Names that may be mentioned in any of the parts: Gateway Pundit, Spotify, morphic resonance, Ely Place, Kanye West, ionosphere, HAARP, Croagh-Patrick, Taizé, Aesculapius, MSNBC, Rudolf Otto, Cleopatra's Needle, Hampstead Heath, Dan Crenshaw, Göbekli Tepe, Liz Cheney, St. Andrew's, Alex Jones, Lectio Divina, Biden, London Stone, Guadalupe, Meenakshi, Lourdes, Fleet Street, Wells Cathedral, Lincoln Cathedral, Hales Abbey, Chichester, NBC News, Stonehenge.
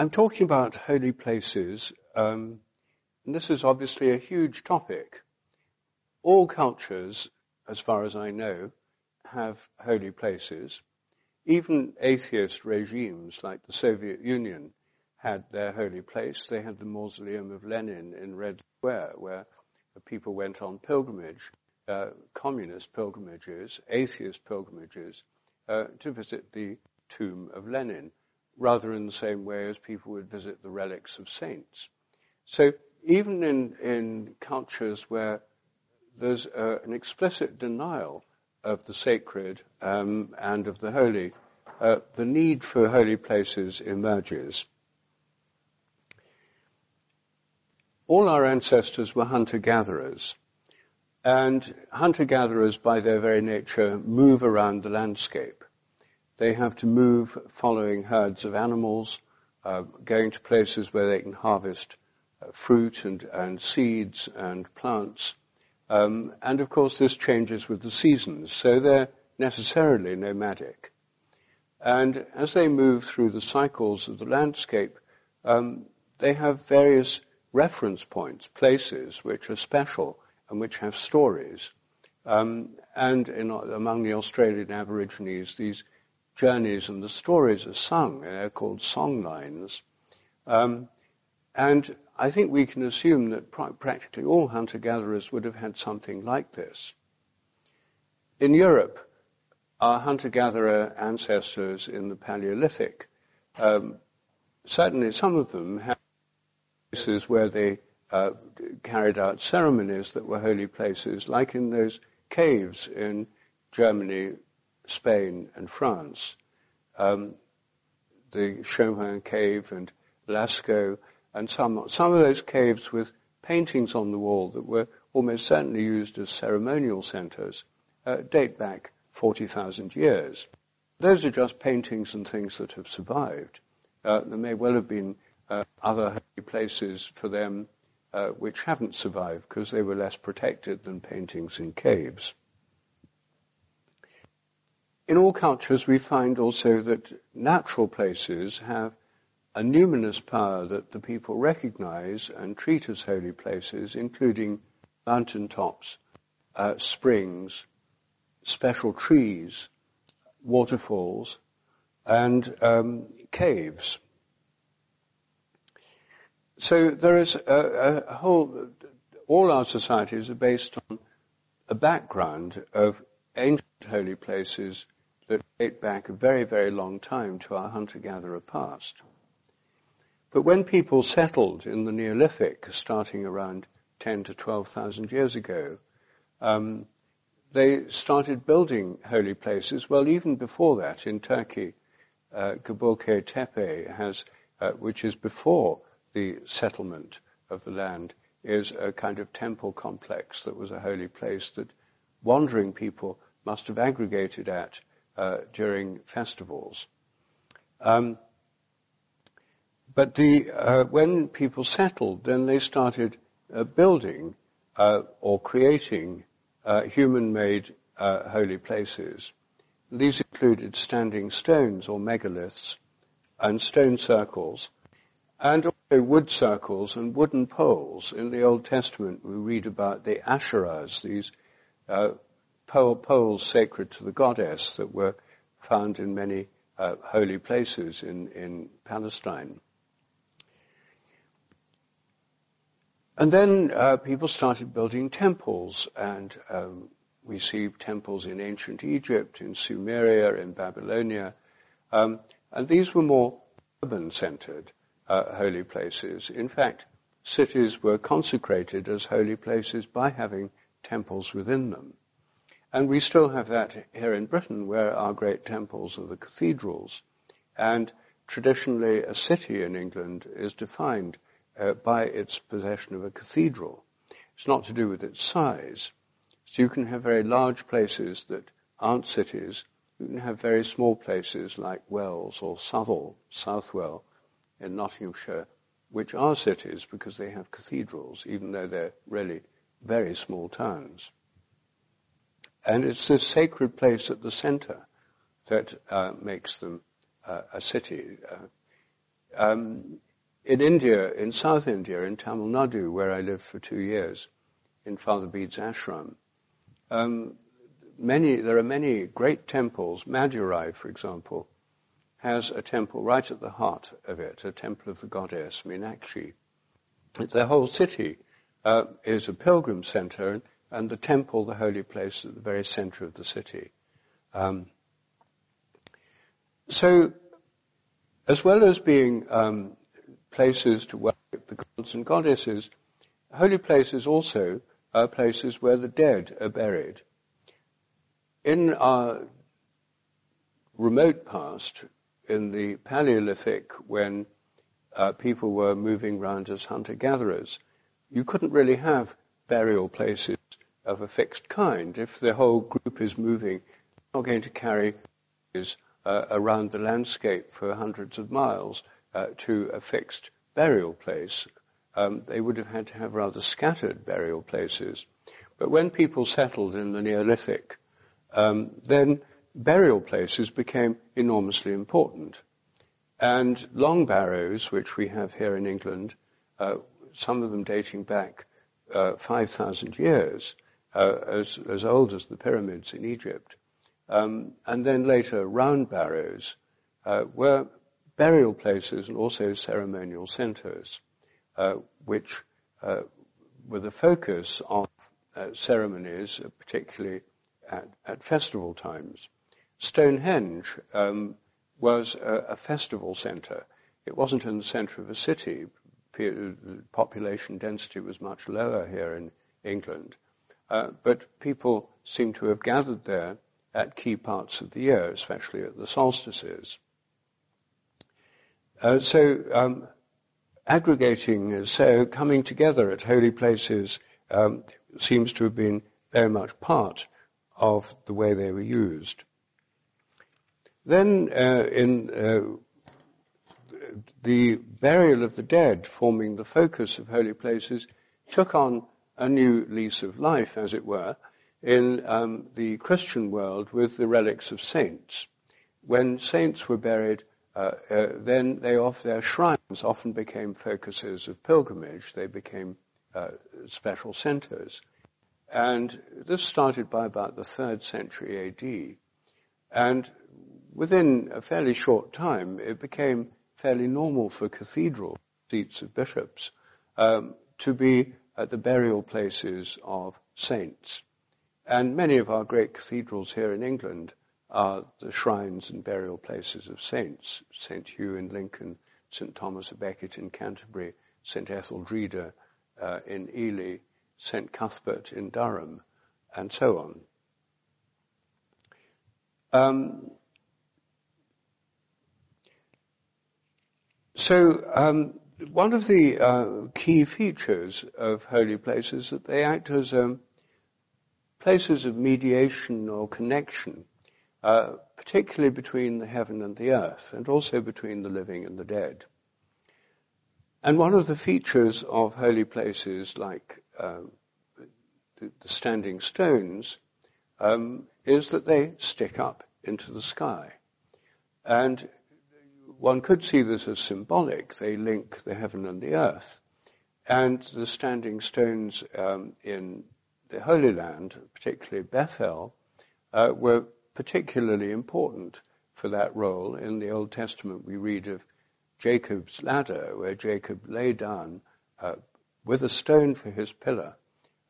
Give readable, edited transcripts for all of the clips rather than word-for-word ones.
I'm talking about holy places, and this is obviously a huge topic. All cultures, as far as I know, have holy places. Even atheist regimes like the Soviet Union had their holy place. They had the mausoleum of Lenin in Red Square, where people went on pilgrimage, communist pilgrimages, atheist pilgrimages, to visit the tomb of Lenin, rather in the same way as people would visit the relics of saints. So even in cultures where there's an explicit denial of the sacred and of the holy, the need for holy places emerges. All our ancestors were hunter-gatherers, and hunter-gatherers by their very nature move around the landscape. They have to move following herds of animals, going to places where they can harvest fruit and seeds and plants. And of course this changes with the seasons, so they're necessarily nomadic. And as they move through the cycles of the landscape, they have various reference points, places which are special and which have stories. And among the Australian Aborigines, these journeys and the stories are sung, and they're called songlines. And I think we can assume that practically all hunter-gatherers would have had something like this. In Europe, our hunter-gatherer ancestors in the Paleolithic, certainly some of them had places where they carried out ceremonies that were holy places, like in those caves in Germany, Spain and France. The Chauvet cave and Lascaux, and some of those caves with paintings on the wall that were almost certainly used as ceremonial centres date back 40,000 years. Those are just paintings and things that have survived. There may well have been other holy places for them which haven't survived because they were less protected than paintings in caves. In all cultures, we find also that natural places have a numinous power that the people recognize and treat as holy places, including mountaintops, springs, special trees, waterfalls, and caves. So there is a whole, all our societies are based on a background of ancient holy places that date back a very, very long time to our hunter-gatherer past. But when people settled in the Neolithic, starting around 10 to 12,000 years ago, they started building holy places. Well, even before that, in Turkey, Göbekli Tepe has, which is before the settlement of the land, is a kind of temple complex that was a holy place that wandering people must have aggregated at during festivals. But when people settled, then they started building or creating human-made holy places. These included standing stones or megaliths and stone circles, and also wood circles and wooden poles. In the Old Testament, we read about the Asherahs, these poles sacred to the goddess that were found in many holy places in Palestine. And then people started building temples, and we see temples in ancient Egypt, in Sumeria, in Babylonia. And these were more urban-centered holy places. In fact, cities were consecrated as holy places by having temples within them. And we still have that here in Britain, where our great temples are the cathedrals. And traditionally, a city in England is defined by its possession of a cathedral. It's not to do with its size. So you can have very large places that aren't cities. You can have very small places like Wells or Southwell in Nottinghamshire, which are cities because they have cathedrals, even though they're really very small towns. And it's this sacred place at the centre that makes them a city. In India, in South India, in Tamil Nadu, where I lived for 2 years, in Father Bede's ashram, there are many great temples. Madurai, for example, has a temple right at the heart of it, a temple of the goddess Meenakshi. The whole city is a pilgrim center, and the temple, the holy place, at the very center of the city. So, as well as being places to worship the gods and goddesses, holy places also are places where the dead are buried. In our remote past, in the Paleolithic, when people were moving around as hunter-gatherers, you couldn't really have burial places of a fixed kind. If the whole group is moving, you're not going to carry around the landscape for hundreds of miles to a fixed burial place. They would have had to have rather scattered burial places. But when people settled in the Neolithic, then burial places became enormously important. And long barrows, which we have here in England, some of them dating back 5,000 years, as old as the pyramids in Egypt, and then later round barrows, were burial places and also ceremonial centres, which were the focus of ceremonies, particularly at festival times. Stonehenge was a festival centre. It wasn't in the centre of a city. The population density was much lower here in England, but people seem to have gathered there at key parts of the year, especially at the solstices. So aggregating, so coming together at holy places seems to have been very much part of the way they were used. Then the burial of the dead, forming the focus of holy places, took on a new lease of life, as it were, in the Christian world with the relics of saints. When saints were buried, then their shrines often became focuses of pilgrimage. They became special centres. And this started by about the 3rd century AD. And within a fairly short time, it became fairly normal for cathedral seats of bishops to be at the burial places of saints. And many of our great cathedrals here in England are the shrines and burial places of saints, St. Hugh in Lincoln, St. Thomas a Becket in Canterbury, St. Etheldreda in Ely, St. Cuthbert in Durham, and so on. So one of the key features of holy places is that they act as places of mediation or connection, particularly between the heaven and the earth, and also between the living and the dead. And one of the features of holy places, like the standing stones, is that they stick up into the sky. And one could see this as symbolic. They link the heaven and the earth. And the standing stones in the Holy Land, particularly Bethel, were particularly important for that role. In the Old Testament, we read of Jacob's ladder, where Jacob lay down with a stone for his pillar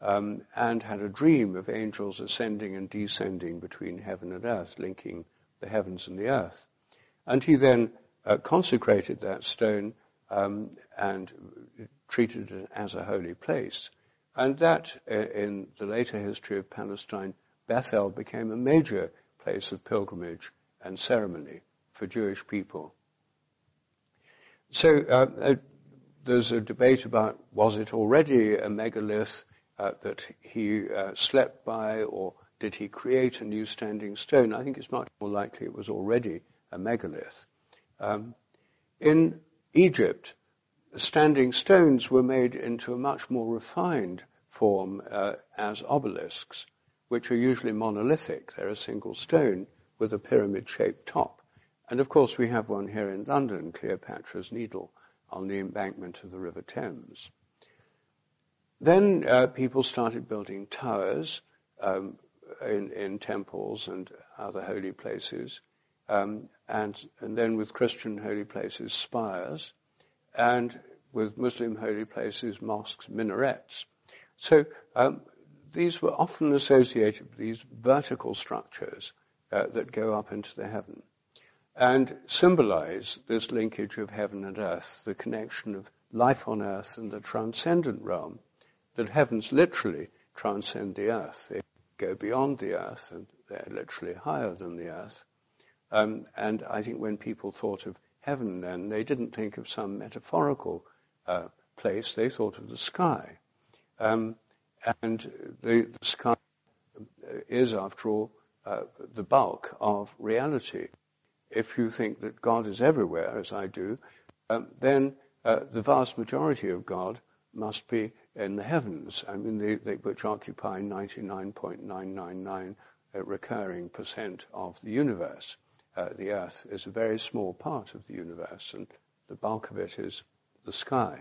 and had a dream of angels ascending and descending between heaven and earth, linking the heavens and the earth. And he then consecrated that stone and treated it as a holy place. And that, in the later history of Palestine, Bethel became a major place of pilgrimage and ceremony for Jewish people. So there's a debate about, was it already a megalith that he slept by, or did he create a new standing stone? I think it's much more likely it was already a megalith. In Egypt, standing stones were made into a much more refined form as obelisks, which are usually monolithic. They're a single stone with a pyramid-shaped top, And of course we have one here in London, Cleopatra's Needle, on the embankment of the River Thames. Then people started building towers in temples and other holy places, and then with Christian holy places, spires, and with Muslim holy places, mosques, minarets. So these were often associated with these vertical structures that go up into the heaven and symbolize this linkage of heaven and earth, the connection of life on earth and the transcendent realm, that heavens literally transcend the earth. They go beyond the earth, and they're literally higher than the earth. And I think when people thought of heaven then, they didn't think of some metaphorical place, they thought of the sky. And the sky is, after all, the bulk of reality. If you think that God is everywhere, as I do, then the vast majority of God must be in the heavens, I mean, which occupy 99.999 recurring % of the universe. The earth is a very small part of the universe, and the bulk of it is the sky.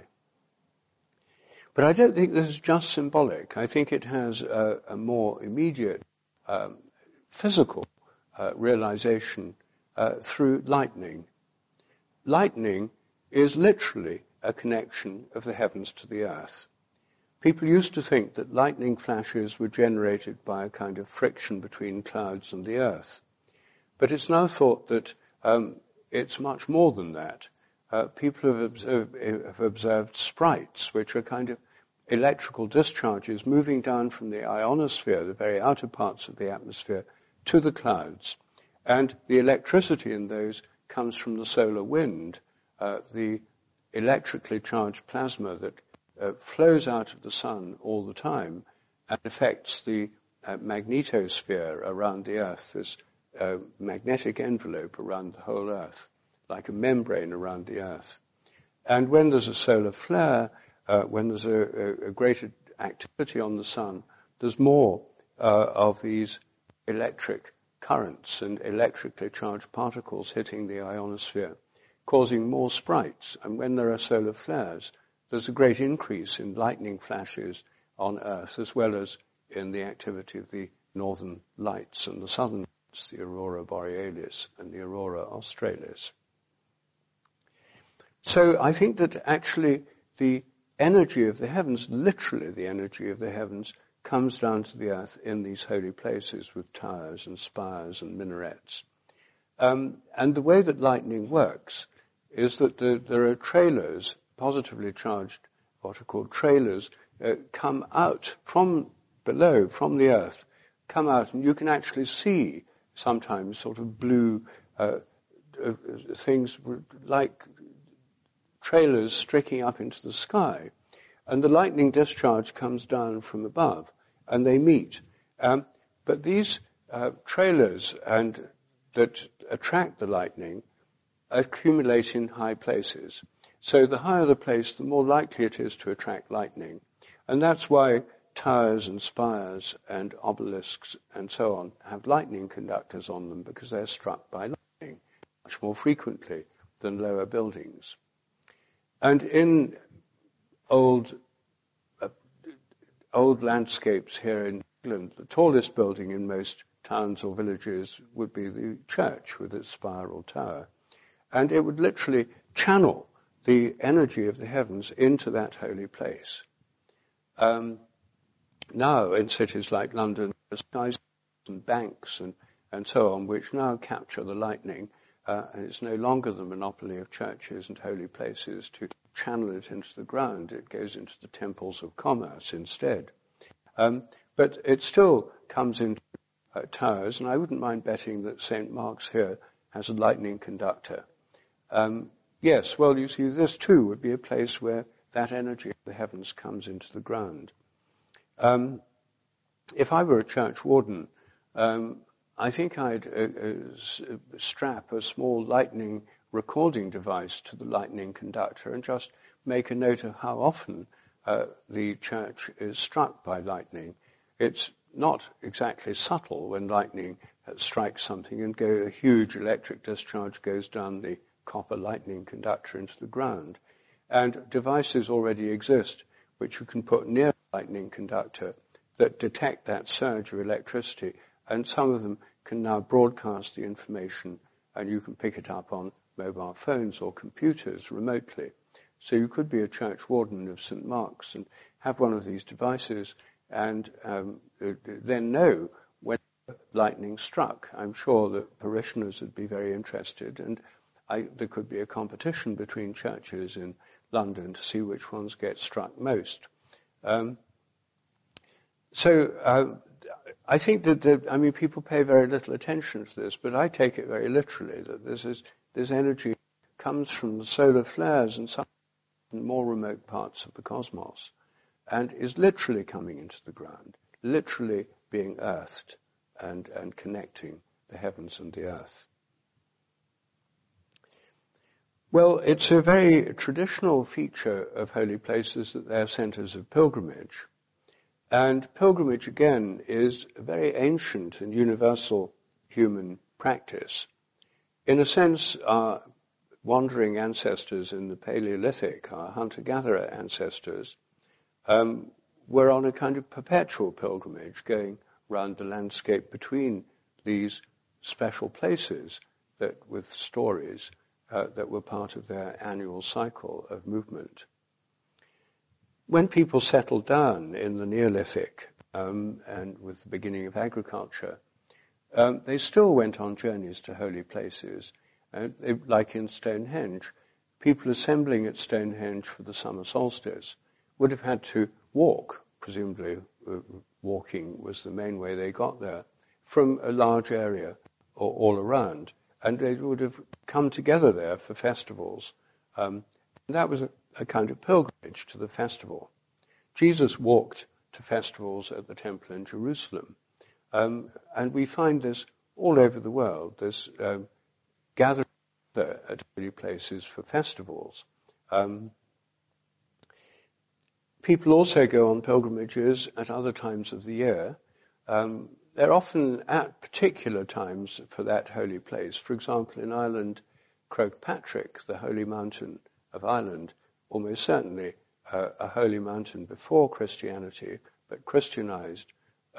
But I don't think this is just symbolic. I think it has a more immediate physical realization through lightning. Lightning is literally a connection of the heavens to the earth. People used to think that lightning flashes were generated by a kind of friction between clouds and the earth. But it's now thought that it's much more than that. People have observed sprites, which are kind of electrical discharges moving down from the ionosphere, the very outer parts of the atmosphere, to the clouds. And the electricity in those comes from the solar wind, the electrically charged plasma that flows out of the sun all the time and affects the magnetosphere around the earth, this magnetic envelope around the whole earth, like a membrane around the earth. And when there's a solar flare, when there's a greater activity on the sun, there's more of these electric currents and electrically charged particles hitting the ionosphere, causing more sprites. And when there are solar flares, there's a great increase in lightning flashes on Earth, as well as in the activity of the northern lights and the southern lights, the aurora borealis and the aurora australis. So I think that actually the energy of the heavens, literally the energy of the heavens, comes down to the earth in these holy places with towers and spires and minarets. And the way that lightning works is that there are trailers, positively charged, what are called trailers, come out from below, from the earth, come out, and you can actually see sometimes sort of blue things like trailers streaking up into the sky. And the lightning discharge comes down from above, and they meet. But these trailers and that attract the lightning accumulate in high places. So the higher the place, the more likely it is to attract lightning. And that's why towers and spires and obelisks and so on have lightning conductors on them, because they're struck by lightning much more frequently than lower buildings. And in old landscapes here in England, the tallest building in most towns or villages would be the church with its spire or tower. And it would literally channel the energy of the heavens into that holy place. Now in cities like London, there's skyscrapers and banks and so on, which now capture the lightning, and it's no longer the monopoly of churches and holy places to channel it into the ground. It goes into the temples of commerce instead. But it still comes into towers, and I wouldn't mind betting that St. Mark's here has a lightning conductor. Yes, well, you see, this too would be a place where that energy of the heavens comes into the ground. If I were a church warden, I think I'd strap a small lightning recording device to the lightning conductor and just make a note of how often the church is struck by lightning. It's not exactly subtle when lightning strikes something and a huge electric discharge goes down the copper lightning conductor into the ground. And devices already exist which you can put near the lightning conductor that detect that surge of electricity, and some of them can now broadcast the information and you can pick it up on mobile phones or computers remotely. So you could be a church warden of St. Mark's and have one of these devices and then know when lightning struck. I'm sure that parishioners would be very interested, and there could be a competition between churches in London to see which ones get struck most. I think that, people pay very little attention to this, but I take it very literally that this energy comes from the solar flares and some more remote parts of the cosmos and is literally coming into the ground, literally being earthed and connecting the heavens and the earth. Well, it's a very traditional feature of holy places that they're centers of pilgrimage. And pilgrimage, again, is a very ancient and universal human practice. In a sense, our wandering ancestors in the Paleolithic, our hunter-gatherer ancestors, were on a kind of perpetual pilgrimage going round the landscape between these special places that, with stories that were part of their annual cycle of movement. When people settled down in the Neolithic and with the beginning of agriculture, they still went on journeys to holy places, like in Stonehenge. People assembling at Stonehenge for the summer solstice would have had to walk, presumably walking was the main way they got there, from a large area or all around, and they would have come together there for festivals. That was a kind of pilgrimage to the festival. Jesus walked to festivals at the temple in Jerusalem. And we find this all over the world, this gathering at holy places for festivals. People also go on pilgrimages at other times of the year. They're often at particular times for that holy place. For example, in Ireland, Croagh Patrick, the holy mountain of Ireland, almost certainly a holy mountain before Christianity, but Christianized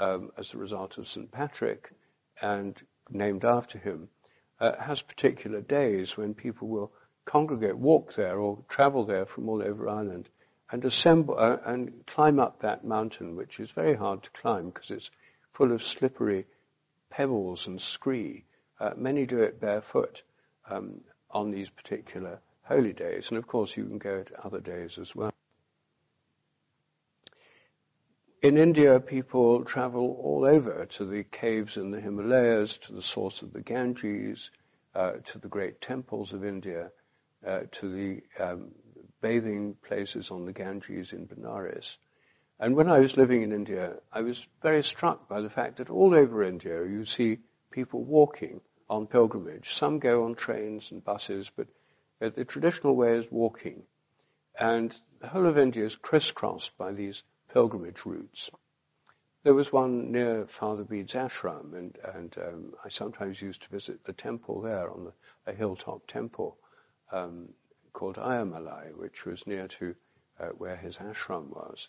as a result of St. Patrick and named after him, has particular days when people will congregate, walk there or travel there from all over Ireland and assemble and climb up that mountain, which is very hard to climb because it's full of slippery pebbles and scree. Many do it barefoot on these particular holy days, and of course you can go at other days as well. In India, people travel all over to the caves in the Himalayas, to the source of the Ganges, to the great temples of India, to the bathing places on the Ganges in Benares. And when I was living in India, I was very struck by the fact that all over India you see people walking on pilgrimage. Some go on trains and buses, but the traditional way is walking. And the whole of India is crisscrossed by these pilgrimage routes. There was one near Father Bede's ashram, and I sometimes used to visit the temple there, on a hilltop temple called Ayamalai, which was near to where his ashram was.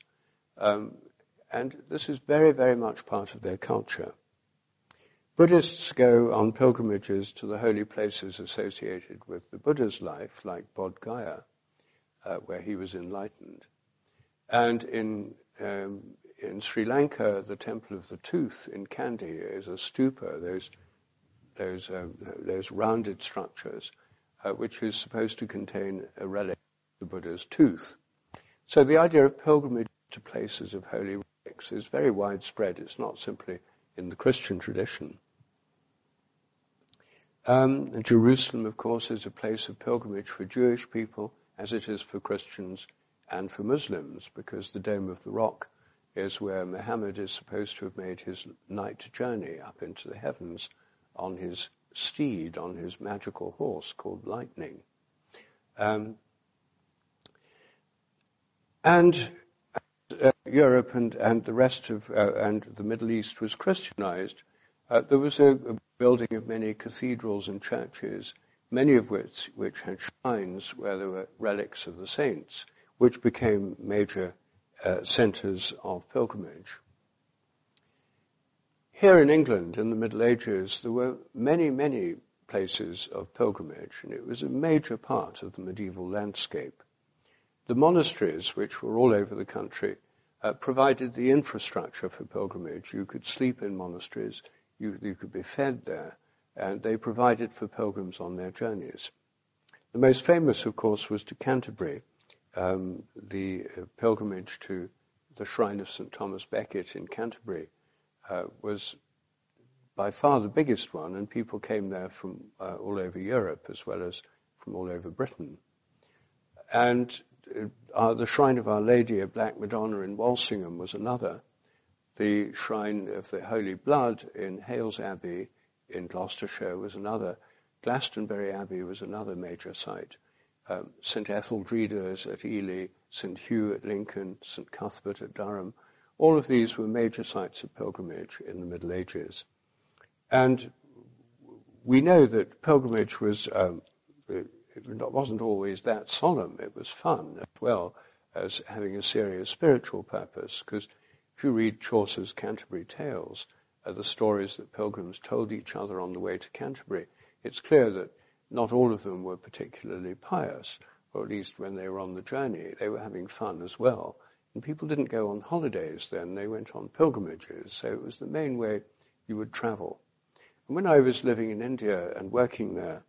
And this is very, very much part of their culture. Buddhists go on pilgrimages to the holy places associated with the Buddha's life, like Bodh Gaya, where he was enlightened. And in Sri Lanka, the Temple of the Tooth in Kandy is a stupa, those rounded structures, which is supposed to contain a relic of the Buddha's tooth. So the idea of pilgrimage to places of holy relics is very widespread. It's not simply in the Christian tradition. Jerusalem, of course, is a place of pilgrimage for Jewish people, as it is for Christians and for Muslims, because the Dome of the Rock is where Muhammad is supposed to have made his night journey up into the heavens on his steed, on his magical horse called Lightning. Europe and the rest of the Middle East was Christianized. There was a building of many cathedrals and churches, many of which had shrines where there were relics of the saints, which became major centres of pilgrimage. Here in England, in the Middle Ages, there were many, many places of pilgrimage, and it was a major part of the medieval landscape. The monasteries, which were all over the country, provided the infrastructure for pilgrimage. You could sleep in monasteries, you could be fed there, and they provided for pilgrims on their journeys. The most famous, of course, was to Canterbury, the pilgrimage to the shrine of St. Thomas Becket in Canterbury was by far the biggest one, and people came there from all over Europe as well as from all over Britain. And the Shrine of Our Lady of Black Madonna in Walsingham was another. The Shrine of the Holy Blood in Hales Abbey in Gloucestershire was another. Glastonbury Abbey was another major site. St. Etheldreda's at Ely, St. Hugh at Lincoln, St. Cuthbert at Durham. All of these were major sites of pilgrimage in the Middle Ages. And we know that pilgrimage was, wasn't always that solemn. It was fun as well as having a serious spiritual purpose, because if you read Chaucer's Canterbury Tales, the stories that pilgrims told each other on the way to Canterbury, it's clear that not all of them were particularly pious, or at least when they were on the journey, they were having fun as well. And people didn't go on holidays then, they went on pilgrimages, so it was the main way you would travel. And when I was living in India and working there,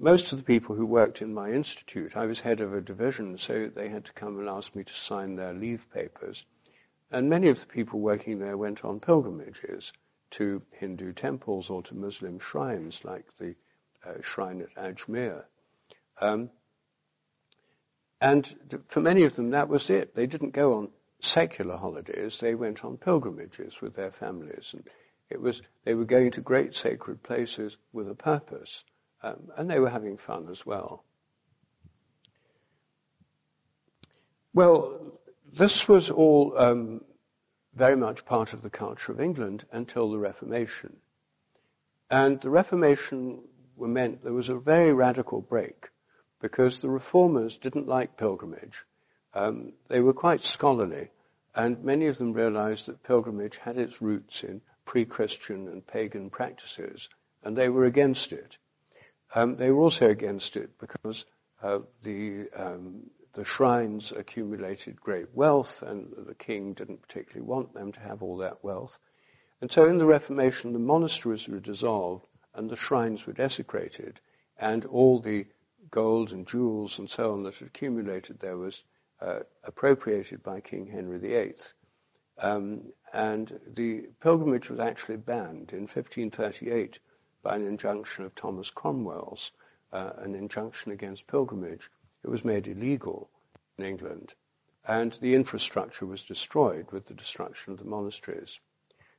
most of the people who worked in my institute, I was head of a division, so they had to come and ask me to sign their leave papers. And many of the people working there went on pilgrimages to Hindu temples or to Muslim shrines, like the shrine at Ajmer. And for many of them, that was it. They didn't go on secular holidays. They went on pilgrimages with their families, and they were going to great sacred places with a purpose, and they were having fun as well. Well, this was all very much part of the culture of England until the Reformation. And the Reformation meant there was a very radical break, because the reformers didn't like pilgrimage. They were quite scholarly, and many of them realized that pilgrimage had its roots in pre-Christian and pagan practices, and they were against it. They were also against it because the shrines accumulated great wealth, and the king didn't particularly want them to have all that wealth. And so in the Reformation, the monasteries were dissolved, and the shrines were desecrated, and all the gold and jewels and so on that had accumulated there was appropriated by King Henry VIII. And the pilgrimage was actually banned in 1538 by an injunction of Thomas Cromwell's, an injunction against pilgrimage. It was made illegal in England, and the infrastructure was destroyed with the destruction of the monasteries.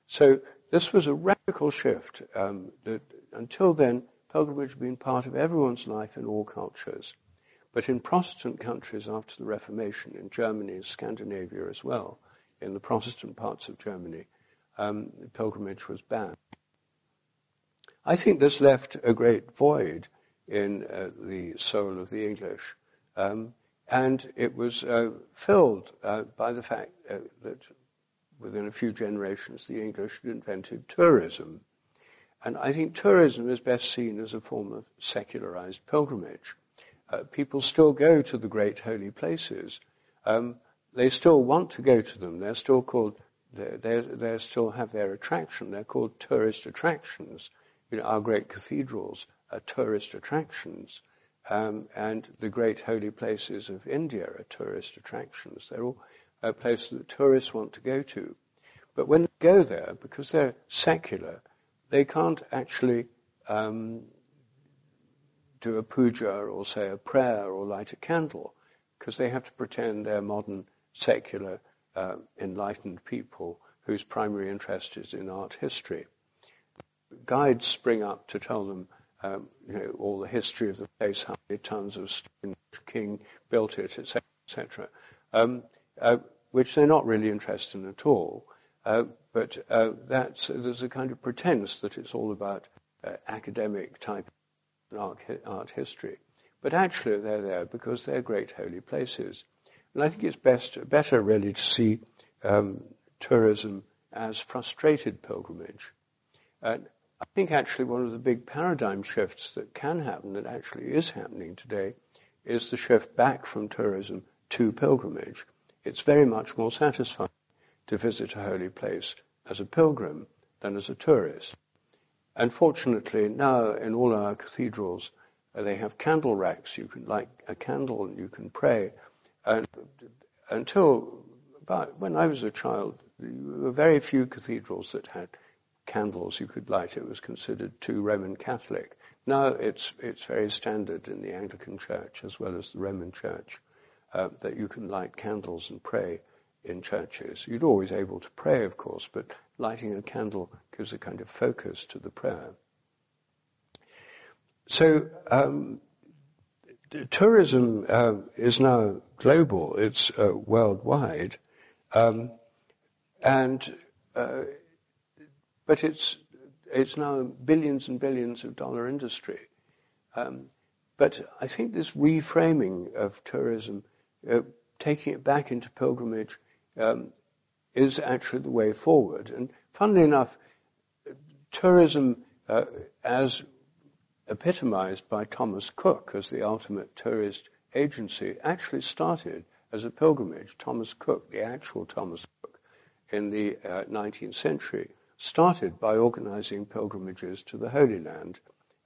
So this was a radical shift. That until then, pilgrimage had been part of everyone's life in all cultures. But in Protestant countries after the Reformation, in Germany and Scandinavia as well, in the Protestant parts of Germany, pilgrimage was banned. I think this left a great void in the soul of the English, and it was filled by the fact that within a few generations the English had invented tourism. And I think tourism is best seen as a form of secularized pilgrimage. People still go to the great holy places. They still want to go to them. They're still called, they still have their attraction. They're called tourist attractions. You know, our great cathedrals are tourist attractions, and the great holy places of India are tourist attractions. They're all places that tourists want to go to. But when they go there, because they're secular, they can't actually do a puja or say a prayer or light a candle, because they have to pretend they're modern, secular, enlightened people whose primary interest is in art history. Guides spring up to tell them you know, all the history of the place, how many tons of stone, which king built it, etc., etc., which they're not really interested in at all. There's a kind of pretense that it's all about academic type art history. But actually they're there because they're great holy places. And I think it's better really to see tourism as frustrated pilgrimage. I think actually one of the big paradigm shifts that can happen, that actually is happening today, is the shift back from tourism to pilgrimage. It's very much more satisfying to visit a holy place as a pilgrim than as a tourist. And fortunately, now in all our cathedrals, they have candle racks. You can light a candle and you can pray. And until about when I was a child, there were very few cathedrals that had candles you could light. It was considered too Roman Catholic. Now it's very standard in the Anglican Church as well as the Roman Church that you can light candles and pray in churches. You're always able to pray, of course, but lighting a candle gives a kind of focus to the prayer. So tourism is now global. It's worldwide. But it's now a billions and billions of dollar industry. But I think this reframing of tourism, taking it back into pilgrimage, is actually the way forward. And funnily enough, tourism as epitomized by Thomas Cook as the ultimate tourist agency actually started as a pilgrimage. Thomas Cook, the actual Thomas Cook in the 19th century, started by organizing pilgrimages to the Holy Land,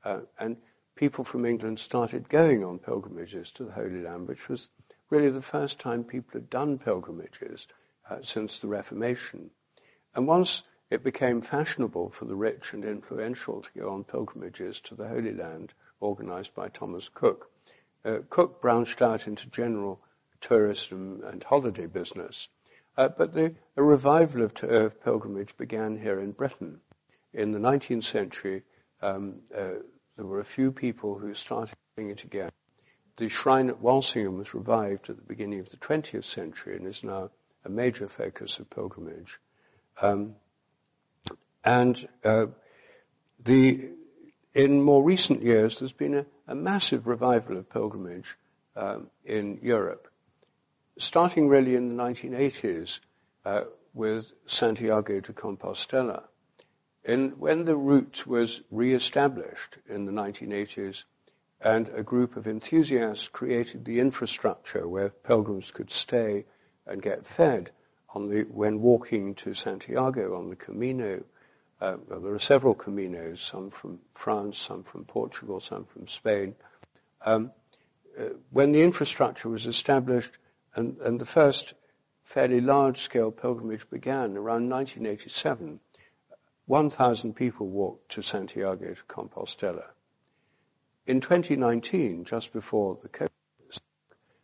and people from England started going on pilgrimages to the Holy Land, which was really the first time people had done pilgrimages since the Reformation. And once it became fashionable for the rich and influential to go on pilgrimages to the Holy Land, organized by Thomas Cook, Cook branched out into general tourism and holiday business. But a revival of pilgrimage began here in Britain. In the 19th century, there were a few people who started doing it again. The shrine at Walsingham was revived at the beginning of the 20th century and is now a major focus of pilgrimage. In more recent years, there's been a massive revival of pilgrimage in Europe, starting really in the 1980s with Santiago de Compostela. And when the route was re-established in the 1980s, and a group of enthusiasts created the infrastructure where pilgrims could stay and get fed when walking to Santiago on the Camino. Well, there are several Caminos, some from France, some from Portugal, some from Spain. When the infrastructure was established, and the first fairly large-scale pilgrimage began around 1987. 1,000 people walked to Santiago de Compostela. In 2019, just before the COVID,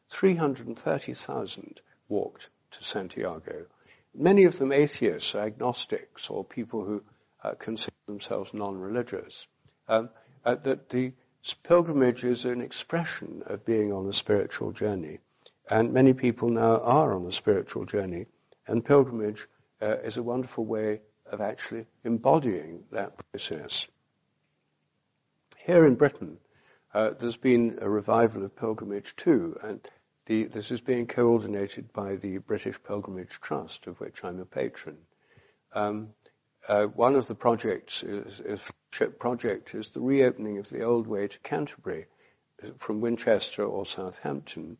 330,000 walked to Santiago. Many of them atheists, agnostics, or people who consider themselves non-religious. That the pilgrimage is an expression of being on a spiritual journey. And many people now are on a spiritual journey, and pilgrimage is a wonderful way of actually embodying that process. Here in Britain, there's been a revival of pilgrimage too, and this is being coordinated by the British Pilgrimage Trust, of which I'm a patron. One of the projects, is the reopening of the old way to Canterbury from Winchester or Southampton.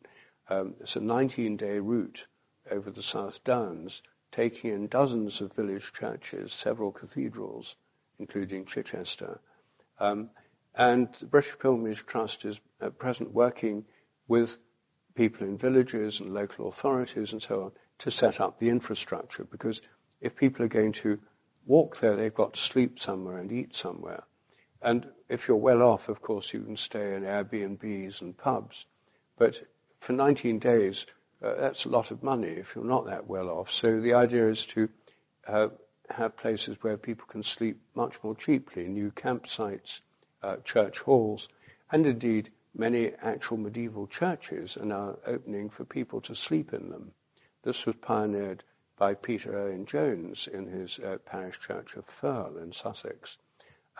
It's a 19-day route over the South Downs, taking in dozens of village churches, several cathedrals, including Chichester. And the British Pilgrimage Trust is at present working with people in villages and local authorities and so on to set up the infrastructure, because if people are going to walk there, they've got to sleep somewhere and eat somewhere. And if you're well off, of course, you can stay in Airbnbs and pubs. But for 19 days, that's a lot of money if you're not that well off. So the idea is to have places where people can sleep much more cheaply, new campsites, church halls, and indeed many actual medieval churches are now opening for people to sleep in them. This was pioneered by Peter Owen Jones in his parish church of Firle in Sussex.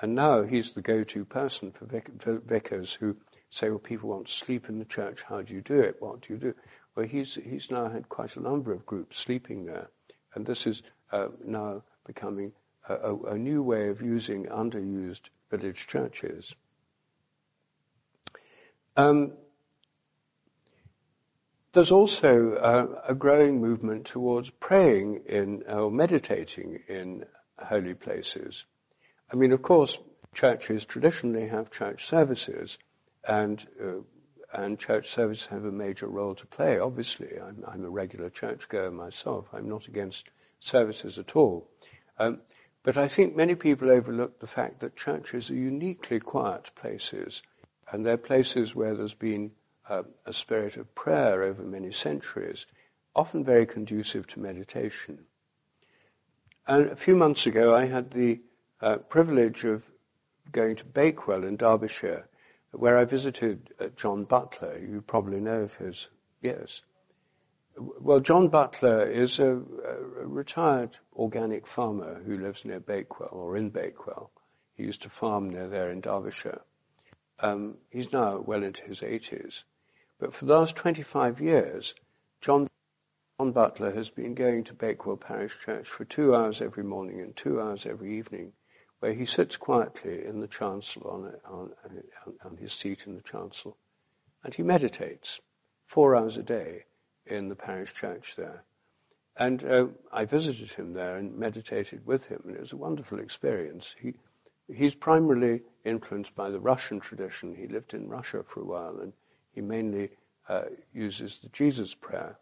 And now he's the go-to person for vicars who say, well, people want to sleep in the church, how do you do it, what do you do? Well, he's now had quite a number of groups sleeping there, and this is now becoming a new way of using underused village churches. There's also a growing movement towards praying in or meditating in holy places. I mean, of course, churches traditionally have church services, and church services have a major role to play, obviously. I'm a regular churchgoer myself. I'm not against services at all. But I think many people overlook the fact that churches are uniquely quiet places, and they're places where there's been a spirit of prayer over many centuries, often very conducive to meditation. And a few months ago, I had the privilege of going to Bakewell in Derbyshire, where I visited John Butler. You probably know of his, yes. Well, John Butler is a retired organic farmer who lives near Bakewell, or in Bakewell. He used to farm near there in Derbyshire. He's now well into his 80s. But for the last 25 years, John Butler has been going to Bakewell Parish Church for 2 hours every morning and 2 hours every evening, where he sits quietly in the chancel on his seat in the chancel, and he meditates 4 hours a day in the parish church there. And I visited him there and meditated with him, and it was a wonderful experience. He's primarily influenced by the Russian tradition. He lived in Russia for a while, and he mainly uses the Jesus prayer.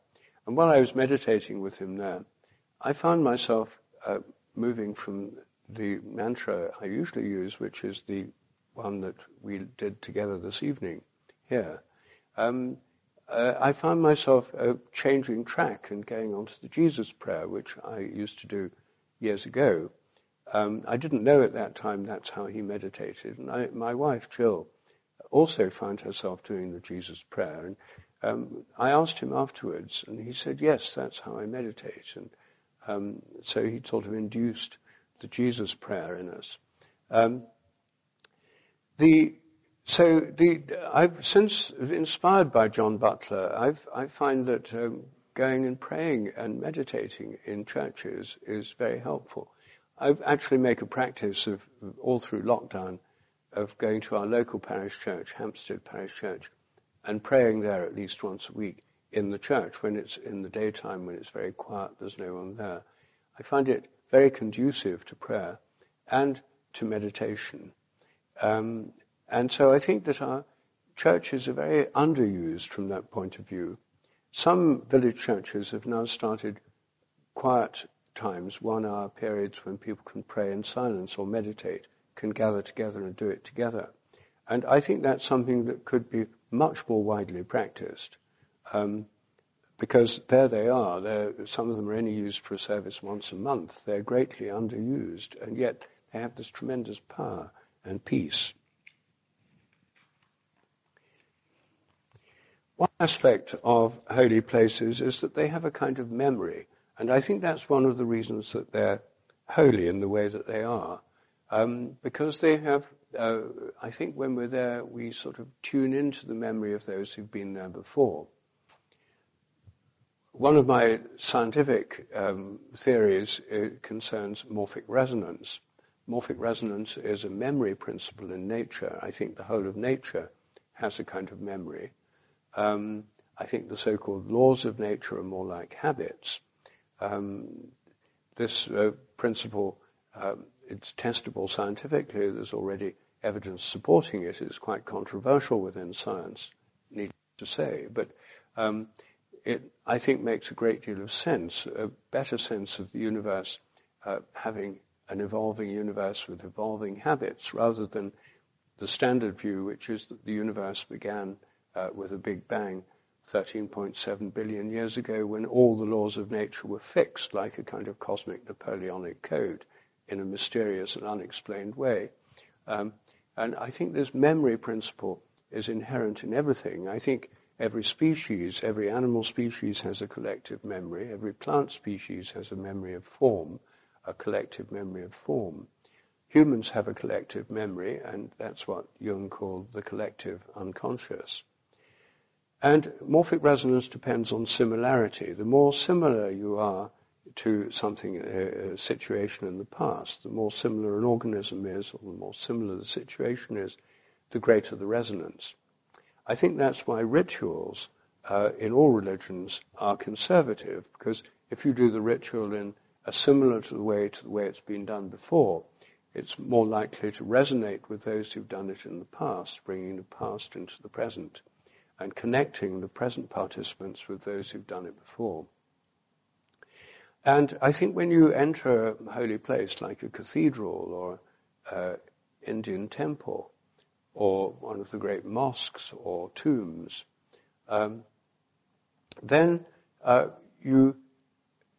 And while I was meditating with him there, I found myself moving from the mantra I usually use, which is the one that we did together this evening here. I found myself changing track and going on to the Jesus prayer, which I used to do years ago. I didn't know at that time that's how he meditated. And my wife, Jill, also found herself doing the Jesus prayer. And I asked him afterwards, and he said, yes, that's how I meditate. And so he sort of induced the Jesus prayer in us. I've since, inspired by John Butler, I find that going and praying and meditating in churches is very helpful. I actually make a practice of, all through lockdown, of going to our local parish church, Hampstead Parish Church, and praying there at least once a week in the church when it's in the daytime, when it's very quiet, there's no one there. I find it very conducive to prayer and to meditation. And so I think that our churches are very underused from that point of view. Some village churches have now started quiet times, 1 hour periods when people can pray in silence or meditate, can gather together and do it together. And I think that's something that could be much more widely practiced, because there they are. Some of them are only used for a service once a month. They're greatly underused, and yet they have this tremendous power and peace. One aspect of holy places is that they have a kind of memory, and I think that's one of the reasons that they're holy in the way that they are, because they have, I think when we're there, we sort of tune into the memory of those who've been there before. One of my scientific theories concerns morphic resonance. Morphic resonance is a memory principle in nature. I think the whole of nature has a kind of memory. I think the so-called laws of nature are more like habits. This principle, it's testable scientifically. There's already evidence supporting it. It's quite controversial within science, needless to say. But it, I think, makes a great deal of sense, a better sense of the universe, having an evolving universe with evolving habits, rather than the standard view, which is that the universe began with a big bang 13.7 billion years ago, when all the laws of nature were fixed like a kind of cosmic Napoleonic code in a mysterious and unexplained way. And I think this memory principle is inherent in everything. I think Every species, every animal species has a collective memory. Every plant species has a memory of form, a collective memory of form. Humans have a collective memory, and that's what Jung called the collective unconscious. And morphic resonance depends on similarity. The more similar you are to something, a situation in the past, the more similar an organism is, or the more similar the situation is, the greater the resonance. I think that's why rituals in all religions are conservative, because if you do the ritual in a similar to the way it's been done before, it's more likely to resonate with those who've done it in the past, bringing the past into the present and connecting the present participants with those who've done it before. And I think when you enter a holy place like a cathedral or an Indian temple or one of the great mosques or tombs, then you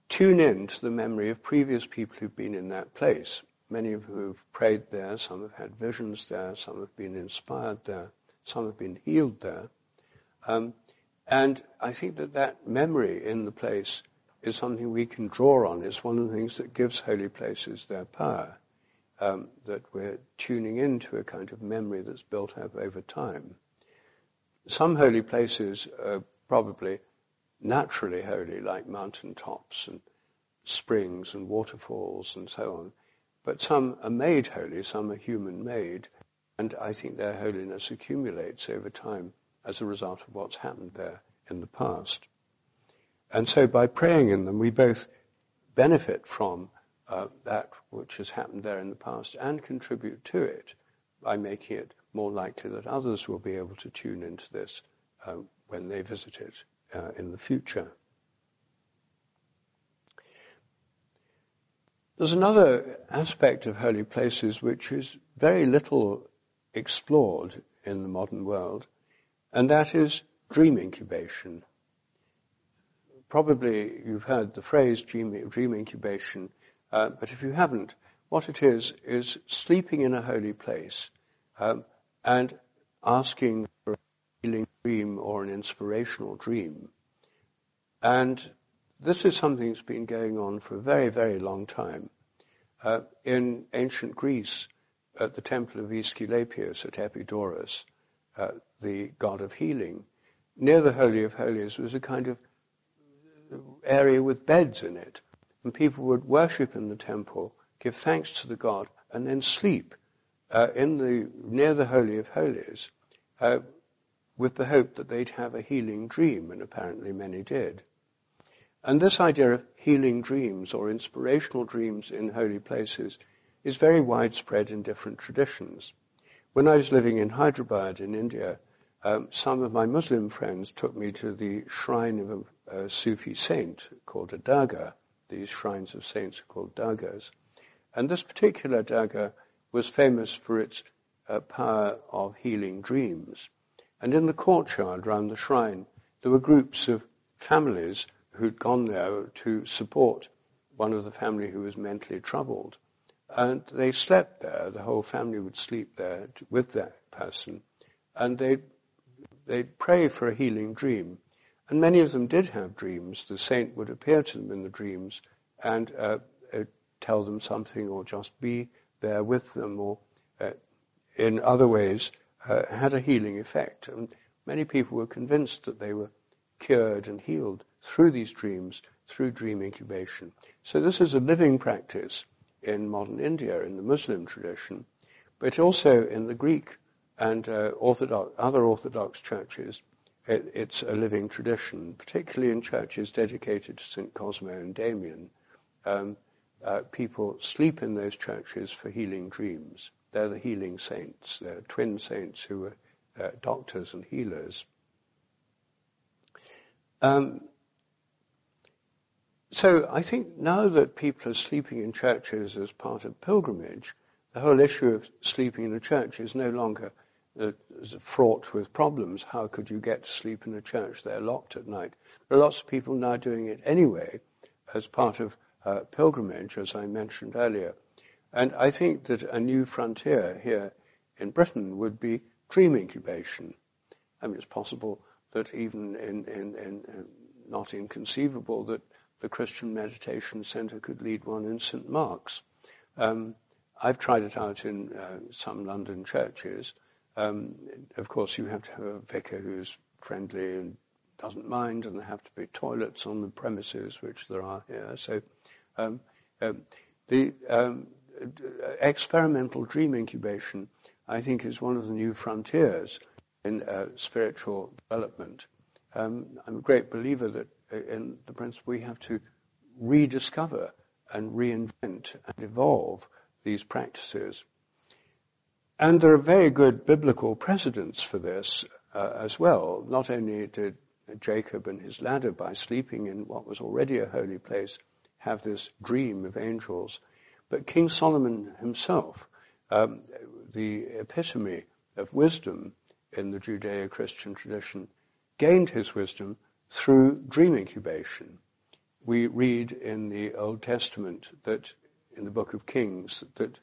tune in to the memory of previous people who've been in that place. Many of who have prayed there, some have had visions there, some have been inspired there, some have been healed there. And I think that that memory in the place is something we can draw on. It's one of the things that gives holy places their power, that we're tuning into a kind of memory that's built up over time. Some holy places are probably naturally holy, like mountaintops and springs and waterfalls and so on. But some are made holy, some are human-made, and I think their holiness accumulates over time as a result of what's happened there in the past. And so by praying in them, we both benefit from that which has happened there in the past and contribute to it by making it more likely that others will be able to tune into this when they visit it in the future. There's another aspect of holy places which is very little explored in the modern world, and that is dream incubation. Probably you've heard the phrase dream incubation, but if you haven't, what it is sleeping in a holy place and asking for a healing dream or an inspirational dream. And this is something that's been going on for a very, very long time. In ancient Greece, at the temple of Aesculapius at Epidaurus, the god of healing, near the Holy of Holies was a kind of area with beds in it. And people would worship in the temple, give thanks to the god, and then sleep near the Holy of Holies with the hope that they'd have a healing dream, and apparently many did. And this idea of healing dreams or inspirational dreams in holy places is very widespread in different traditions. When I was living in Hyderabad in India, some of my Muslim friends took me to the shrine of a Sufi saint called a dargah. These shrines of saints are called dargahs. And this particular dargah was famous for its power of healing dreams. And in the courtyard around the shrine, there were groups of families who'd gone there to support one of the family who was mentally troubled. And they slept there. The whole family would sleep there with that person. And they'd pray for a healing dream. And many of them did have dreams. The saint would appear to them in the dreams and tell them something, or just be there with them, or in other ways had a healing effect. And many people were convinced that they were cured and healed through these dreams, through dream incubation. So this is a living practice in modern India, in the Muslim tradition, but also in the Greek and other Orthodox churches. It's a living tradition, particularly in churches dedicated to St. Cosmo and Damian. People sleep in those churches for healing dreams. They're the healing saints. They're twin saints who were doctors and healers. So I think now that people are sleeping in churches as part of pilgrimage, the whole issue of sleeping in a church is no longer fraught with problems. How could you get to sleep in a church? They're locked at night. There are lots of people now doing it anyway as part of pilgrimage, as I mentioned earlier. And I think that a new frontier here in Britain would be dream incubation. I mean, it's possible that even in not inconceivable that the Christian Meditation Centre could lead one in St. Mark's. I've tried it out in some London churches. Of course, you have to have a vicar who's friendly and doesn't mind, and there have to be toilets on the premises, which there are here. So the experimental dream incubation, I think, is one of the new frontiers in spiritual development. I'm a great believer that in the principle we have to rediscover and reinvent and evolve these practices. And there are very good biblical precedents for this as well. Not only did Jacob and his ladder, by sleeping in what was already a holy place, have this dream of angels, but King Solomon himself, the epitome of wisdom in the Judeo-Christian tradition, gained his wisdom through dream incubation. We read in the Old Testament that, in the Book of Kings, that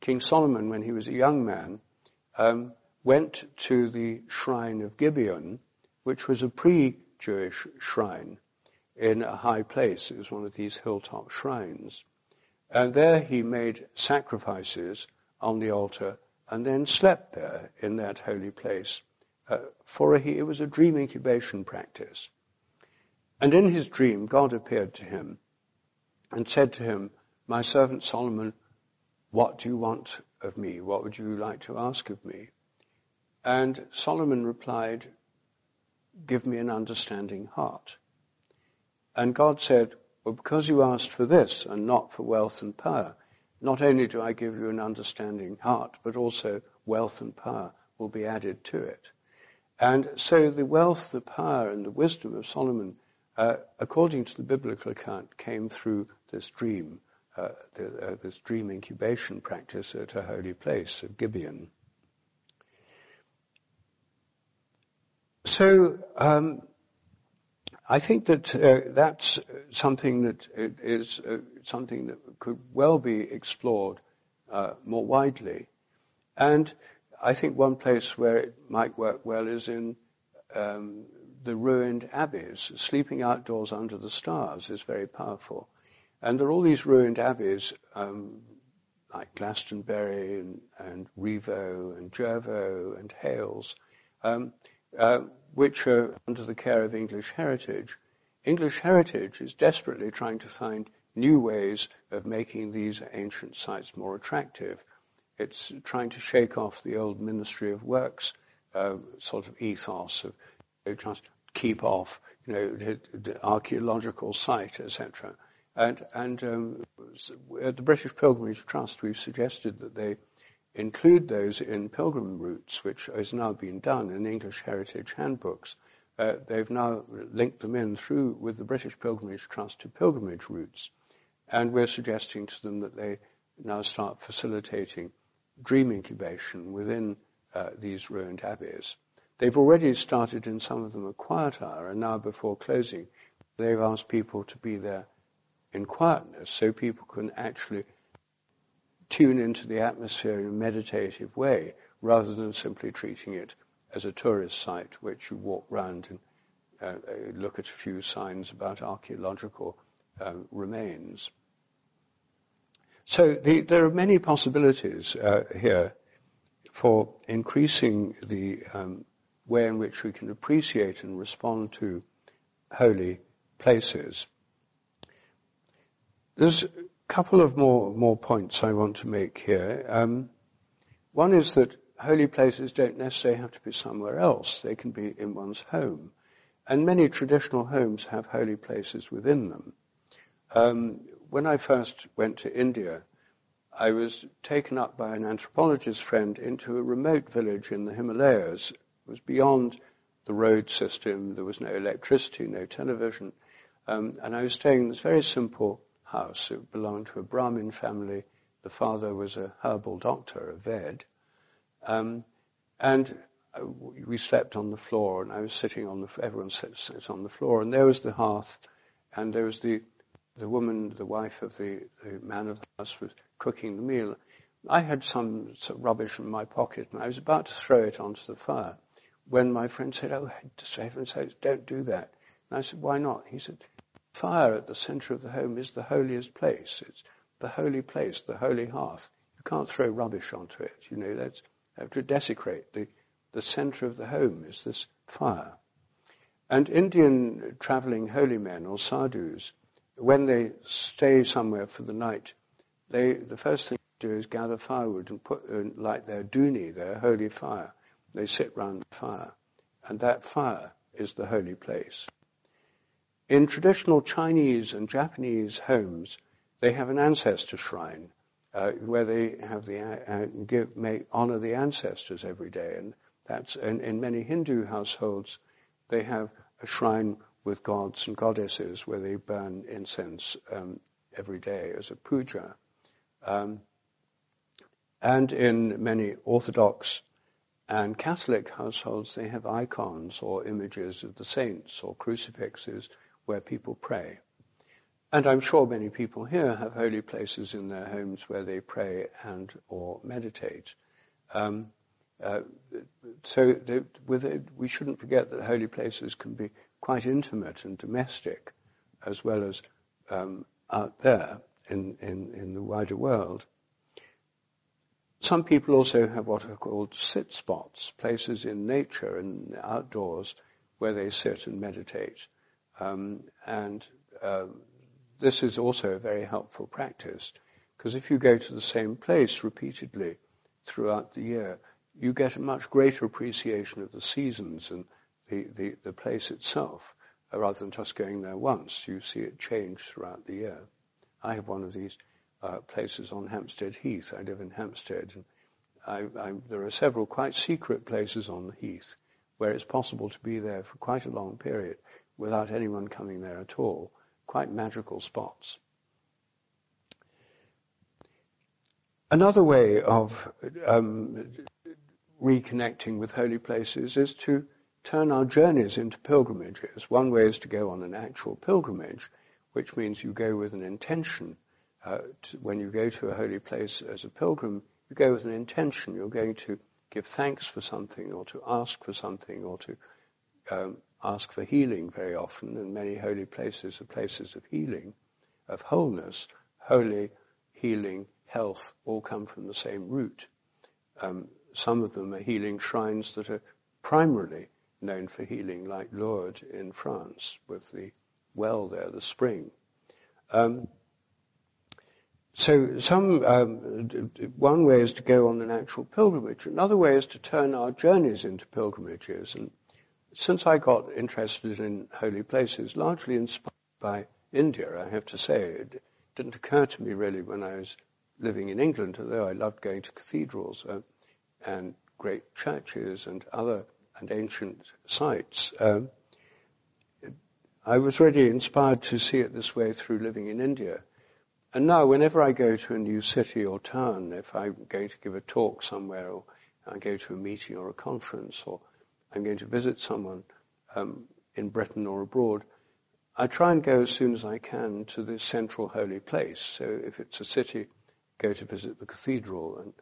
King Solomon, when he was a young man, went to the shrine of Gibeon, which was a pre-Jewish shrine in a high place. It was one of these hilltop shrines. And there he made sacrifices on the altar and then slept there in that holy place. It was a dream incubation practice. And in his dream, God appeared to him and said to him, "My servant Solomon, what do you want of me? What would you like to ask of me?" And Solomon replied, "Give me an understanding heart." And God said, "Well, because you asked for this and not for wealth and power, not only do I give you an understanding heart, but also wealth and power will be added to it." And so the wealth, the power, and the wisdom of Solomon, according to the biblical account, came through this dream incubation practice at a holy place of Gibeon. So I think that that's something that is something that could well be explored more widely. And I think one place where it might work well is in the ruined abbeys. Sleeping outdoors under the stars is very powerful. And there are all these ruined abbeys like Glastonbury and Revo and Jervo and Hales, which are under the care of English Heritage. English Heritage is desperately trying to find new ways of making these ancient sites more attractive. It's trying to shake off the old Ministry of Works sort of ethos of trying to keep off, the archaeological site, etc. And at the British Pilgrimage Trust, we've suggested that they include those in pilgrim routes, which has now been done in English Heritage handbooks. They've now linked them in through with the British Pilgrimage Trust to pilgrimage routes. And we're suggesting to them that they now start facilitating dream incubation within these ruined abbeys. They've already started in some of them a quiet hour, and now before closing, they've asked people to be there in quietness so people can actually tune into the atmosphere in a meditative way rather than simply treating it as a tourist site which you walk round and look at a few signs about archaeological remains. So there are many possibilities here for increasing the way in which we can appreciate and respond to holy places. There's couple of more points I want to make here. One is that holy places don't necessarily have to be somewhere else. They can be in one's home. And many traditional homes have holy places within them. When I first went to India, I was taken up by an anthropologist friend into a remote village in the Himalayas. It was beyond the road system. There was no electricity, no television. And I was staying in this very simple house. It belonged to a Brahmin family. The father was a herbal doctor, a Ved. And we slept on the floor, and I was sitting on everyone sits on the floor, and there was the hearth, and there was the woman, the wife of the man of the house, was cooking the meal. I had some rubbish in my pocket, and I was about to throw it onto the fire when my friend said, oh, to Stephen says, don't do that. And I said, why not? He said, fire at the centre of the home is the holiest place. It's the holy place, the holy hearth. You can't throw rubbish onto it. You know, that's to desecrate. The centre of the home is this fire. And Indian travelling holy men or sadhus, when they stay somewhere for the night, the first thing they do is gather firewood and light their duni, their holy fire. They sit round the fire, and that fire is the holy place. In traditional Chinese and Japanese homes, they have an ancestor shrine where they have honour the ancestors every day, and that's in many Hindu households. They have a shrine with gods and goddesses where they burn incense every day as a puja. And in many Orthodox and Catholic households, they have icons or images of the saints or crucifixes where people pray. And I'm sure many people here have holy places in their homes where they pray and or meditate. We shouldn't forget that holy places can be quite intimate and domestic, as well as out there in the wider world. Some people also have what are called sit spots, places in nature and outdoors where they sit and meditate. This is also a very helpful practice, because if you go to the same place repeatedly throughout the year, you get a much greater appreciation of the seasons and the place itself, rather than just going there once. You see it change throughout the year. I have one of these places on Hampstead Heath. I live in Hampstead, and there are several quite secret places on the Heath where it's possible to be there for quite a long period without anyone coming there at all. Quite magical spots. Another way of reconnecting with holy places is to turn our journeys into pilgrimages. One way is to go on an actual pilgrimage, which means you go with an intention. When you go to a holy place as a pilgrim, you go with an intention. You're going to give thanks for something, or to ask for something, or to ask for healing very often, and many holy places are places of healing, of wholeness. Holy, healing, health all come from the same root. Some of them are healing shrines that are primarily known for healing, like Lourdes in France, with the well there, the spring. One way is to go on an actual pilgrimage. Another way is to turn our journeys into pilgrimages. And since I got interested in holy places, largely inspired by India, I have to say, it didn't occur to me really when I was living in England, although I loved going to cathedrals and great churches and ancient sites. I was really inspired to see it this way through living in India. And now whenever I go to a new city or town, if I'm going to give a talk somewhere, or I go to a meeting or a conference, or I'm going to visit someone in Britain or abroad, I try and go as soon as I can to the central holy place. So if it's a city, go to visit the cathedral and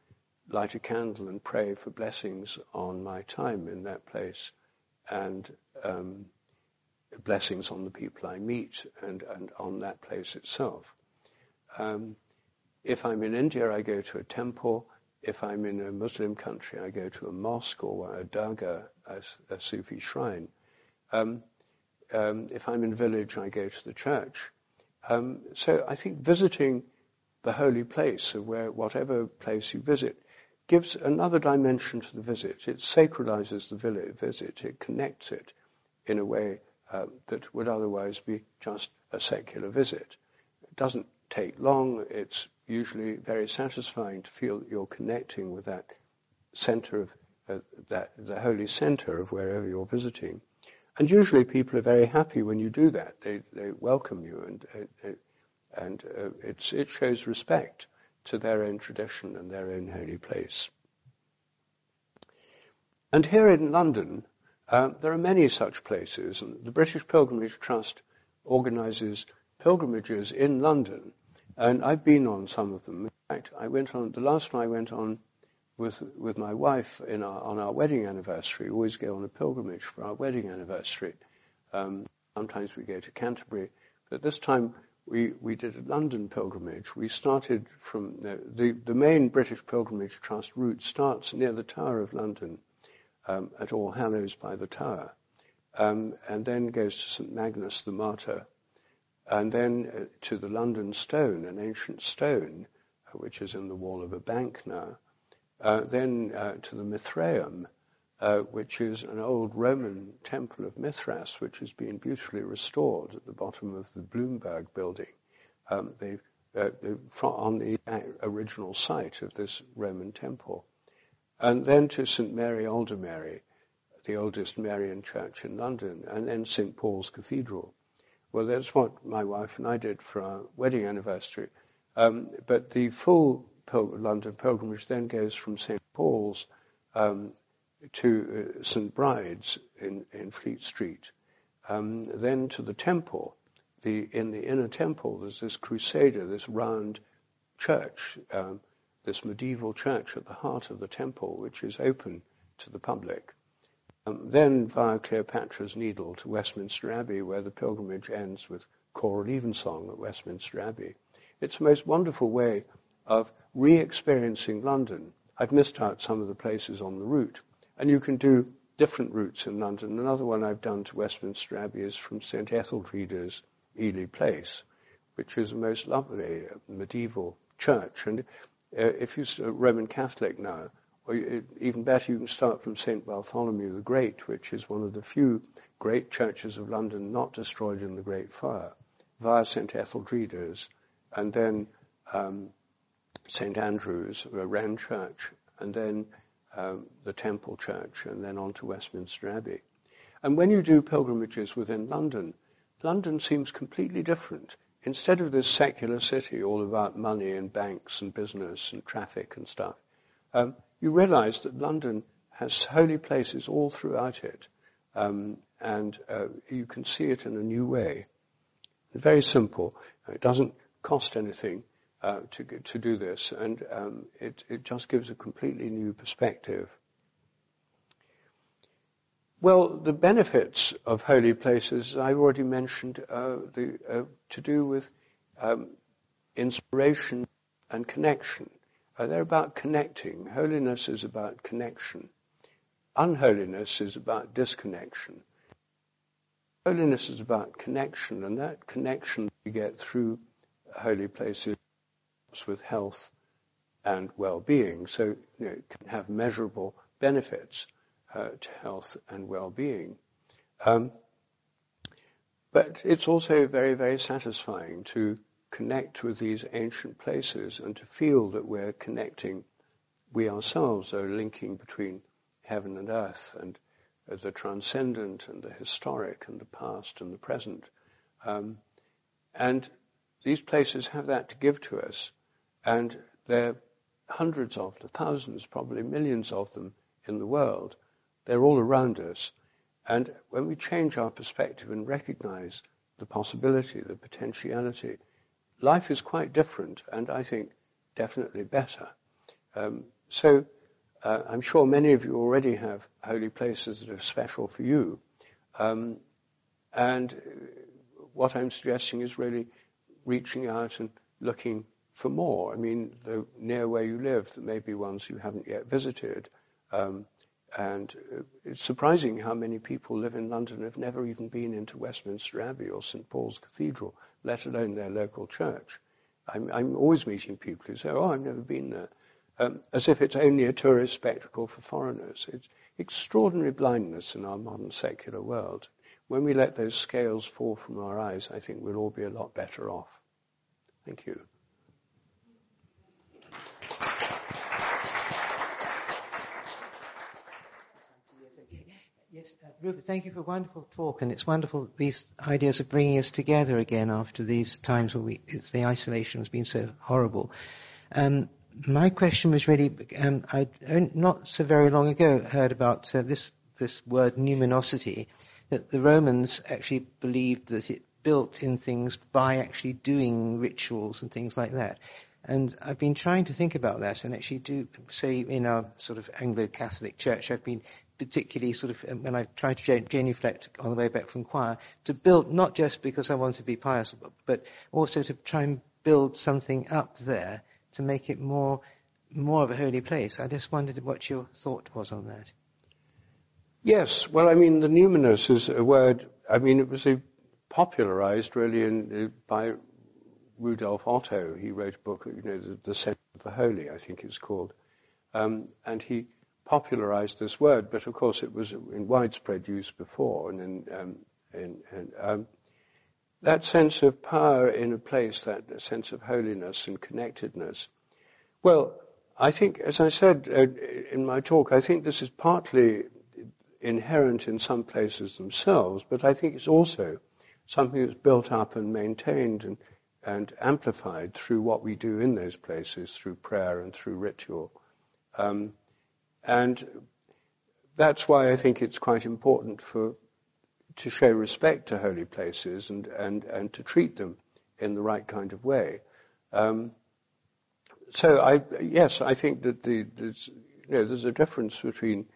light a candle and pray for blessings on my time in that place, and blessings on the people I meet and on that place itself. If I'm in India, I go to a temple. If I'm in a Muslim country, I go to a mosque or a dargah, a Sufi shrine. If I'm in a village, I go to the church. So I think visiting the holy place, whatever place you visit, gives another dimension to the visit. It sacralizes the visit. It connects it in a way that would otherwise be just a secular visit. It doesn't take long. It's usually very satisfying to feel that you're connecting with that center of the holy center of wherever you're visiting. And usually people are very happy when you do that. They welcome you, and it shows respect to their own tradition and their own holy place. And here in London, there are many such places, and the British Pilgrimage Trust organises pilgrimages in London, and I've been on some of them. In fact, the last one I went on with my wife on our wedding anniversary. We always go on a pilgrimage for our wedding anniversary. Sometimes we go to Canterbury, but this time we did a London pilgrimage. We started from the main British Pilgrimage Trust route starts near the Tower of London, at All Hallows by the Tower, and then goes to St. Magnus the Martyr, and then to the London Stone, an ancient stone, which is in the wall of a bank now, then to the Mithraeum, which is an old Roman temple of Mithras, which has been beautifully restored at the bottom of the Bloomberg building, on the original site of this Roman temple. And then to St. Mary Aldermary, the oldest Marian church in London, and then St. Paul's Cathedral. Well, that's what my wife and I did for our wedding anniversary. But the full London pilgrimage then goes from St. Paul's to St. Bride's in Fleet Street, then to the temple. In the inner temple, there's this crusader, this round church, this medieval church at the heart of the temple, which is open to the public. Then via Cleopatra's Needle to Westminster Abbey, where the pilgrimage ends with choral evensong at Westminster Abbey. It's a most wonderful way of re-experiencing London. I've missed out some of the places on the route. And you can do different routes in London. Another one I've done to Westminster Abbey is from St. Etheldreda's, Ely Place, which is a most lovely medieval church. And if you're Roman Catholic now, or even better, you can start from St. Bartholomew the Great, which is one of the few great churches of London not destroyed in the Great Fire, via St. Etheldreda's, and then St. Andrew's, Wren Church, and then the Temple Church, and then on to Westminster Abbey. And when you do pilgrimages within London, London seems completely different. Instead of this secular city all about money and banks and business and traffic and stuff, you realize that London has holy places all throughout it, and you can see it in a new way. Very simple. It doesn't cost anything to do this, and it just gives a completely new perspective. Well, the benefits of holy places, I've already mentioned, to do with inspiration and connection. They're about connecting. Holiness is about connection. Unholiness is about disconnection. Holiness is about connection, and that connection we get through holy places with health and well-being, so it can have measurable benefits to health and well-being. But it's also very, very satisfying to connect with these ancient places and to feel that we're connecting, we ourselves are linking between heaven and earth, and the transcendent and the historic and the past and the present. And these places have that to give to us. And there are hundreds of them, thousands, probably millions of them in the world. They're all around us. And when we change our perspective and recognize the possibility, the potentiality, life is quite different, and I think definitely better. So I'm sure many of you already have holy places that are special for you. And what I'm suggesting is really reaching out and looking for more. I mean, near where you live, there may be ones you haven't yet visited. And it's surprising how many people live in London have never even been into Westminster Abbey or St. Paul's Cathedral, let alone their local church. I'm always meeting people who say, I've never been there, as if it's only a tourist spectacle for foreigners. It's extraordinary blindness in our modern secular world. When we let those scales fall from our eyes, I think we'll all be a lot better off. Thank you. Yes, Rupert, thank you for a wonderful talk, and it's wonderful these ideas of bringing us together again after these times where the isolation has been so horrible. My question was really, I not so very long ago heard about this word numinosity, that the Romans actually believed that it built in things by actually doing rituals and things like that. And I've been trying to think about this, and actually do say in our sort of Anglo-Catholic Church, I've been particularly sort of, when I tried to genuflect on the way back from choir, to build, not just because I want to be pious, but also to try and build something up there to make it more of a holy place. I just wondered what your thought was on that. Yes, well, I mean, the numinous is a word, I mean, it was popularized really by Rudolf Otto. He wrote a book, you know, The Sense of the Holy, I think it's called. And he popularized this word, but of course it was in widespread use before. And that sense of power in a place, that sense of holiness and connectedness. Well, I think, as I said in my talk, I think this is partly inherent in some places themselves, but I think it's also something that's built up and maintained and amplified through what we do in those places, through prayer and through ritual. And that's why I think it's quite important to show respect to holy places and to treat them in the right kind of way. So I think that there's a difference between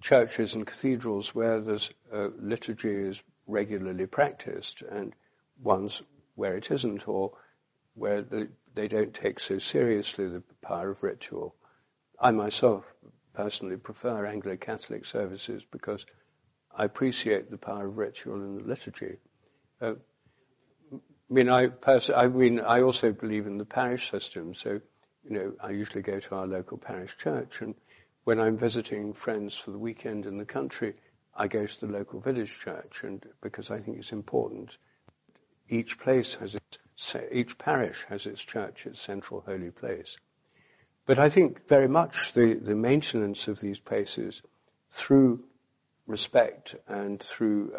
churches and cathedrals where there's liturgy is regularly practiced and ones where it isn't, or where they don't take so seriously the power of ritual. I myself personally prefer Anglo-Catholic services because I appreciate the power of ritual in the liturgy. I also believe in the parish system, so, you know, I usually go to our local parish church, and when I'm visiting friends for the weekend in the country, I go to the local village church, and because I think it's important. Each parish has its church, its central holy place. But I think very much the maintenance of these places through respect and through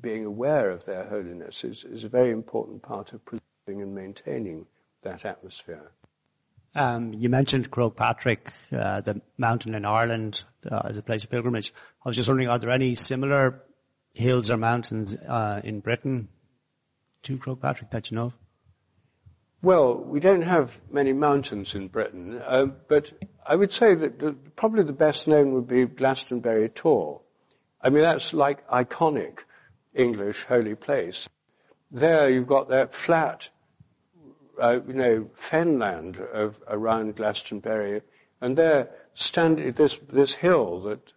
being aware of their holiness is a very important part of preserving and maintaining that atmosphere. You mentioned Croagh-Patrick, the mountain in Ireland, as a place of pilgrimage. I was just wondering, are there any similar hills or mountains in Britain to Croagh-Patrick that you know of? Well, we don't have many mountains in Britain, but I would say that probably the best known would be Glastonbury Tor. I mean, that's like iconic English holy place. There you've got that flat, fenland of around Glastonbury, and there standing this hill that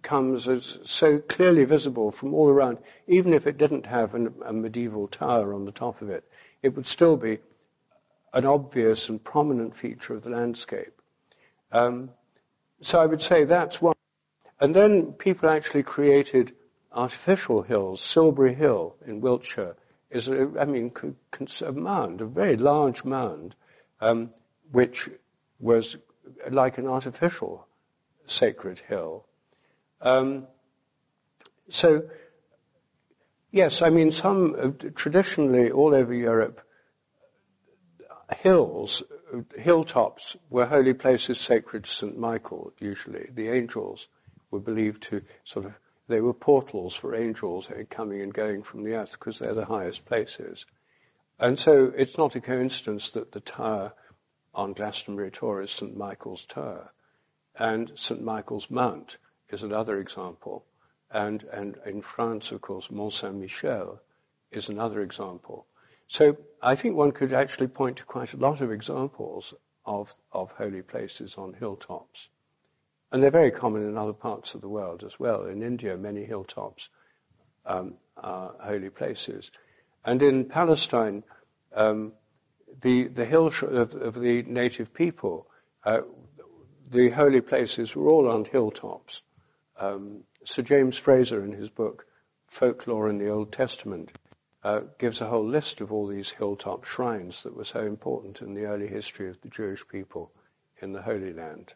comes as so clearly visible from all around. Even if it didn't have a medieval tower on the top of it, it would still be an obvious and prominent feature of the landscape. So I would say that's one. And then people actually created artificial hills. Silbury Hill in Wiltshire is a mound, a very large mound, which was like an artificial sacred hill. So, yes, I mean, traditionally all over Europe, hilltops were holy places sacred to St. Michael, usually. The angels were believed to they were portals for angels coming and going from the earth because they're the highest places. And so it's not a coincidence that the tower on Glastonbury Tor is St. Michael's Tower, and St. Michael's Mount is another example. And in France, of course, Mont Saint-Michel is another example. So I think one could actually point to quite a lot of examples of holy places on hilltops. And they're very common in other parts of the world as well. In India, many hilltops are holy places. And in Palestine, the hills of the native people, the holy places were all on hilltops. Sir James Frazer, in his book Folklore in the Old Testament, gives a whole list of all these hilltop shrines that were so important in the early history of the Jewish people in the Holy Land.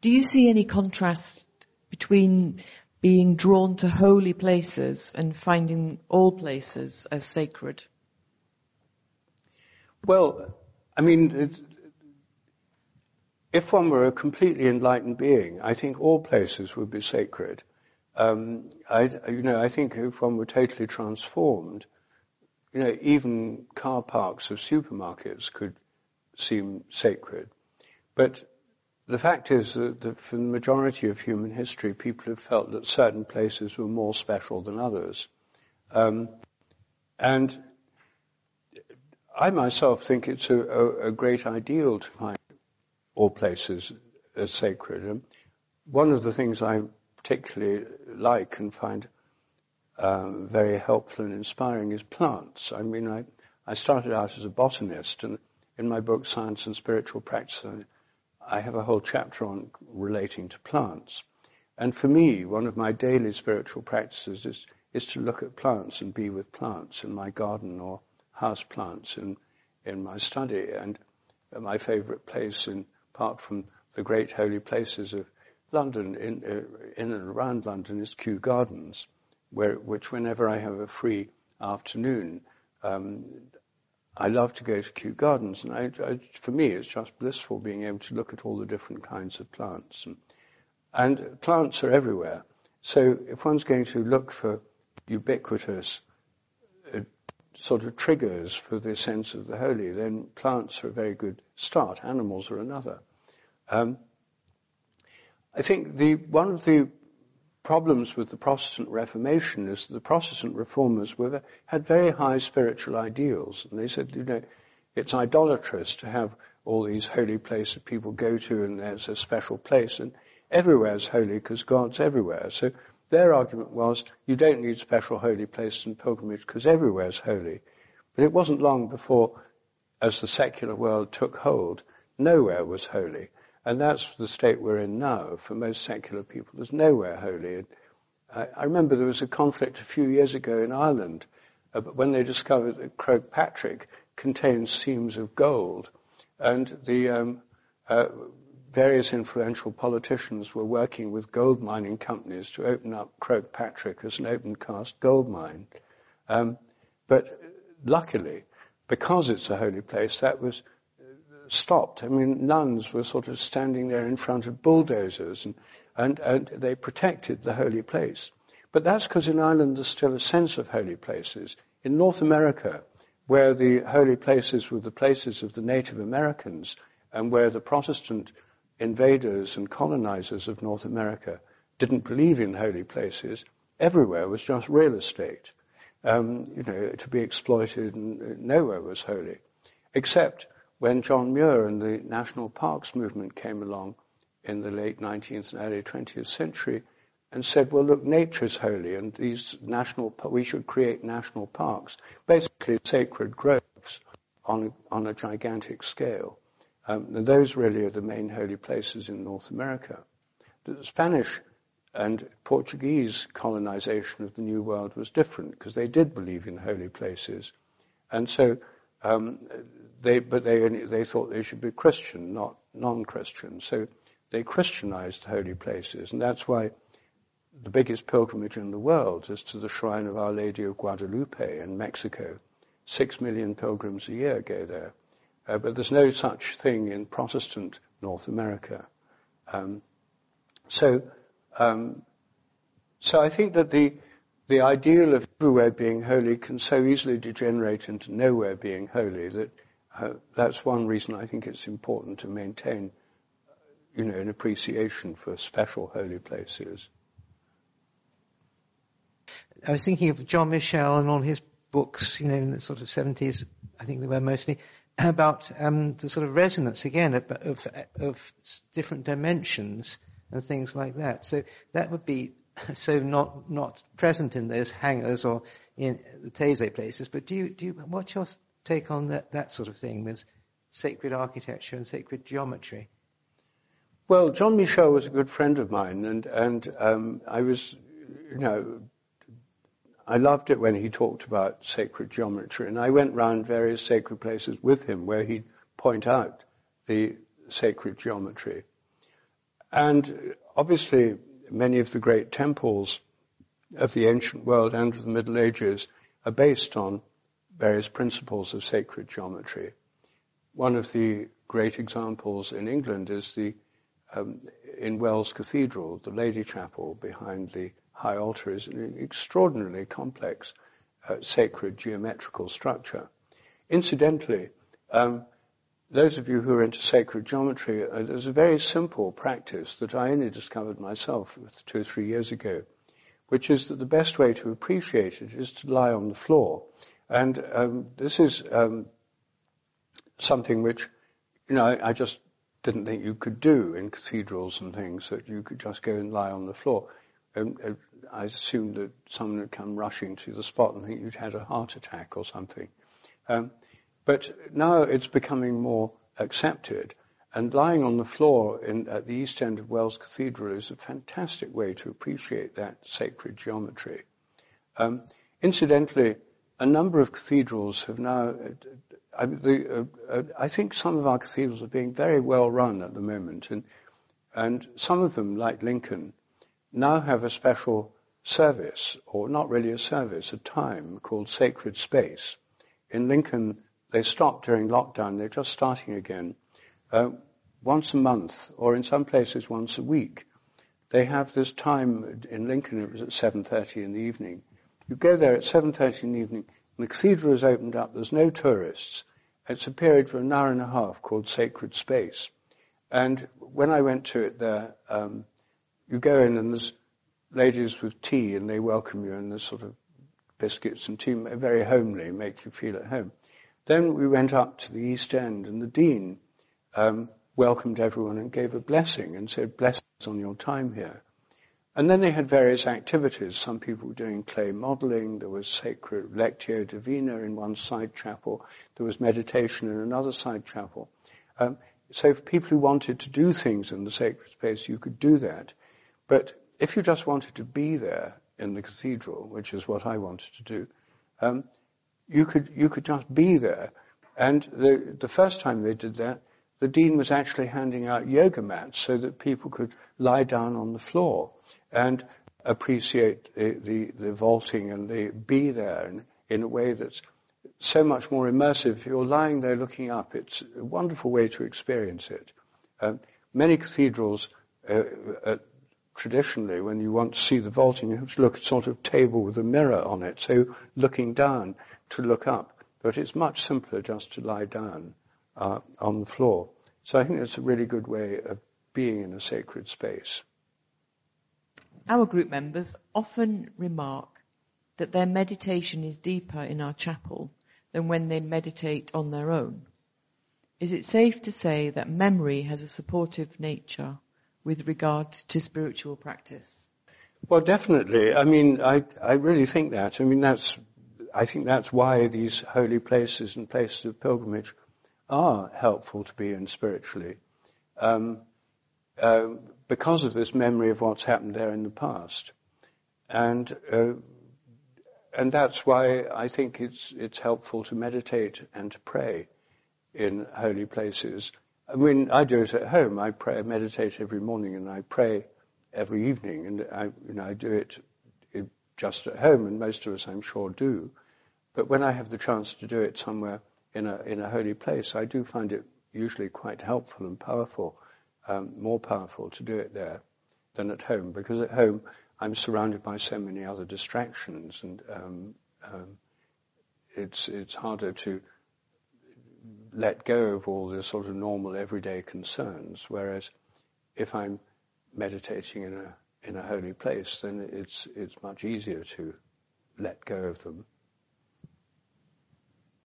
Do you see any contrast between being drawn to holy places and finding all places as sacred? Well, I mean, if one were a completely enlightened being, I think all places would be sacred. I think if one were totally transformed, You know, even car parks of supermarkets could seem sacred. But the fact is that for the majority of human history, people have felt that certain places were more special than others. And I myself think it's a great ideal to find all places as sacred. And one of the things I particularly like and find very helpful and inspiring is plants. I mean, I started out as a botanist, and in my book, Science and Spiritual Practice, I have a whole chapter on relating to plants. And for me, one of my daily spiritual practices is to look at plants and be with plants in my garden or house plants in my study. And my favourite place, apart from the great holy places of London, in and around London, is Kew Gardens, which whenever I have a free afternoon, I love to go to Kew Gardens. And for me, it's just blissful being able to look at all the different kinds of plants. And plants are everywhere. So if one's going to look for ubiquitous sort of triggers for the sense of the holy, then plants are a very good start. Animals are another. I think one of the problems with the Protestant Reformation is that the Protestant reformers had very high spiritual ideals, and they said, you know, it's idolatrous to have all these holy places people go to, and there's a special place, and everywhere's holy because God's everywhere. So their argument was, you don't need special holy places and pilgrimage because everywhere's holy. But it wasn't long before, as the secular world took hold, nowhere was holy. And that's the state we're in now. For most secular people, there's nowhere holy. And I remember there was a conflict a few years ago in Ireland when they discovered that Croagh-Patrick contains seams of gold, and the various influential politicians were working with gold mining companies to open up Croagh-Patrick as an open-cast gold mine. But luckily, because it's a holy place, that was stopped. I mean, nuns were sort of standing there in front of bulldozers, and they protected the holy place. But that's because in Ireland there's still a sense of holy places. In North America, where the holy places were the places of the Native Americans, and where the Protestant invaders and colonizers of North America didn't believe in holy places, everywhere was just real estate, you know, to be exploited, and nowhere was holy, except when John Muir and the National Parks movement came along in the late 19th and early 20th century and said, well, look, nature's holy, and we should create national parks, basically sacred groves on a gigantic scale. And those really are the main holy places in North America. The Spanish and Portuguese colonization of the New World was different because they did believe in holy places. And so they thought they should be Christian, not non-Christian. So they Christianized holy places, and that's why the biggest pilgrimage in the world is to the shrine of Our Lady of Guadalupe in Mexico. 6 million pilgrims a year go there. But there's no such thing in Protestant North America. So I think that the ideal of everywhere being holy can so easily degenerate into nowhere being holy that that's one reason I think it's important to maintain, you know, an appreciation for special holy places. I was thinking of John Michell, and on his books, you know, in the sort of 70s, I think they were mostly, about the sort of resonance, again, of different dimensions and things like that. So that would be so not present in those hangars or in the Taizé places. But what's your take on that sort of thing with sacred architecture and sacred geometry? Well, John Michell was a good friend of mine, and I was, you know, I loved it when he talked about sacred geometry, and I went round various sacred places with him where he'd point out the sacred geometry. And obviously many of the great temples of the ancient world and of the Middle Ages are based on various principles of sacred geometry. One of the great examples in England is in Wells Cathedral, the Lady Chapel behind the high altar is extraordinarily complex sacred geometrical structure. Incidentally, those of you who are into sacred geometry, there's a very simple practice that I only discovered myself 2 or 3 years ago, which is that the best way to appreciate it is to lie on the floor. And this is something which, you know, I just didn't think you could do in cathedrals and things, that you could just go and lie on the floor. I assumed that someone would come rushing to the spot and think you'd had a heart attack or something. But now it's becoming more accepted. And lying on the floor at the east end of Wells Cathedral is a fantastic way to appreciate that sacred geometry. Incidentally, a number of cathedrals have now... I think some of our cathedrals are being very well run at the moment. And some of them, like Lincoln, now have a special service, or not really a service, a time called Sacred Space. In Lincoln, they stopped during lockdown. They're just starting again. Once a month, or in some places once a week, they have this time. In Lincoln, it was at 7:30 in the evening. You go there at 7:30 in the evening, and the cathedral is opened up. There's no tourists. It's a period for an hour and a half called Sacred Space. And when I went to it there, you go in and there's ladies with tea, and they welcome you, and there's sort of biscuits and tea, very homely, make you feel at home. Then we went up to the East End, and the Dean welcomed everyone and gave a blessing and said, "Blessings on your time here." And then they had various activities. Some people were doing clay modelling. There was sacred Lectio Divina in one side chapel. There was meditation in another side chapel. So for people who wanted to do things in the sacred space, you could do that. But if you just wanted to be there in the cathedral, which is what I wanted to do, you could just be there. And the first time they did that, the Dean was actually handing out yoga mats so that people could lie down on the floor and appreciate the vaulting and the be there in a way that's so much more immersive. If you're lying there looking up, it's a wonderful way to experience it. Many cathedrals, traditionally, when you want to see the vaulting, you have to look at sort of table with a mirror on it, so looking down to look up. But it's much simpler just to lie down on the floor. So I think it's a really good way of being in a sacred space. Our group members often remark that their meditation is deeper in our chapel than when they meditate on their own. Is it safe to say that memory has a supportive nature with regard to spiritual practice? Well, definitely. I mean, I really think that. I mean, I think that's why these holy places and places of pilgrimage are helpful to be in spiritually, because of this memory of what's happened there in the past. And that's why I think it's helpful to meditate and to pray in holy places. I mean, I do it at home. I pray, I meditate every morning, and I pray every evening. And I do it just at home, and most of us, I'm sure, do. But when I have the chance to do it somewhere in a holy place, I do find it usually quite helpful and powerful, more powerful to do it there than at home, because at home I'm surrounded by so many other distractions, and it's harder to let go of all the sort of normal everyday concerns. Whereas if I'm meditating in a holy place, then it's much easier to let go of them.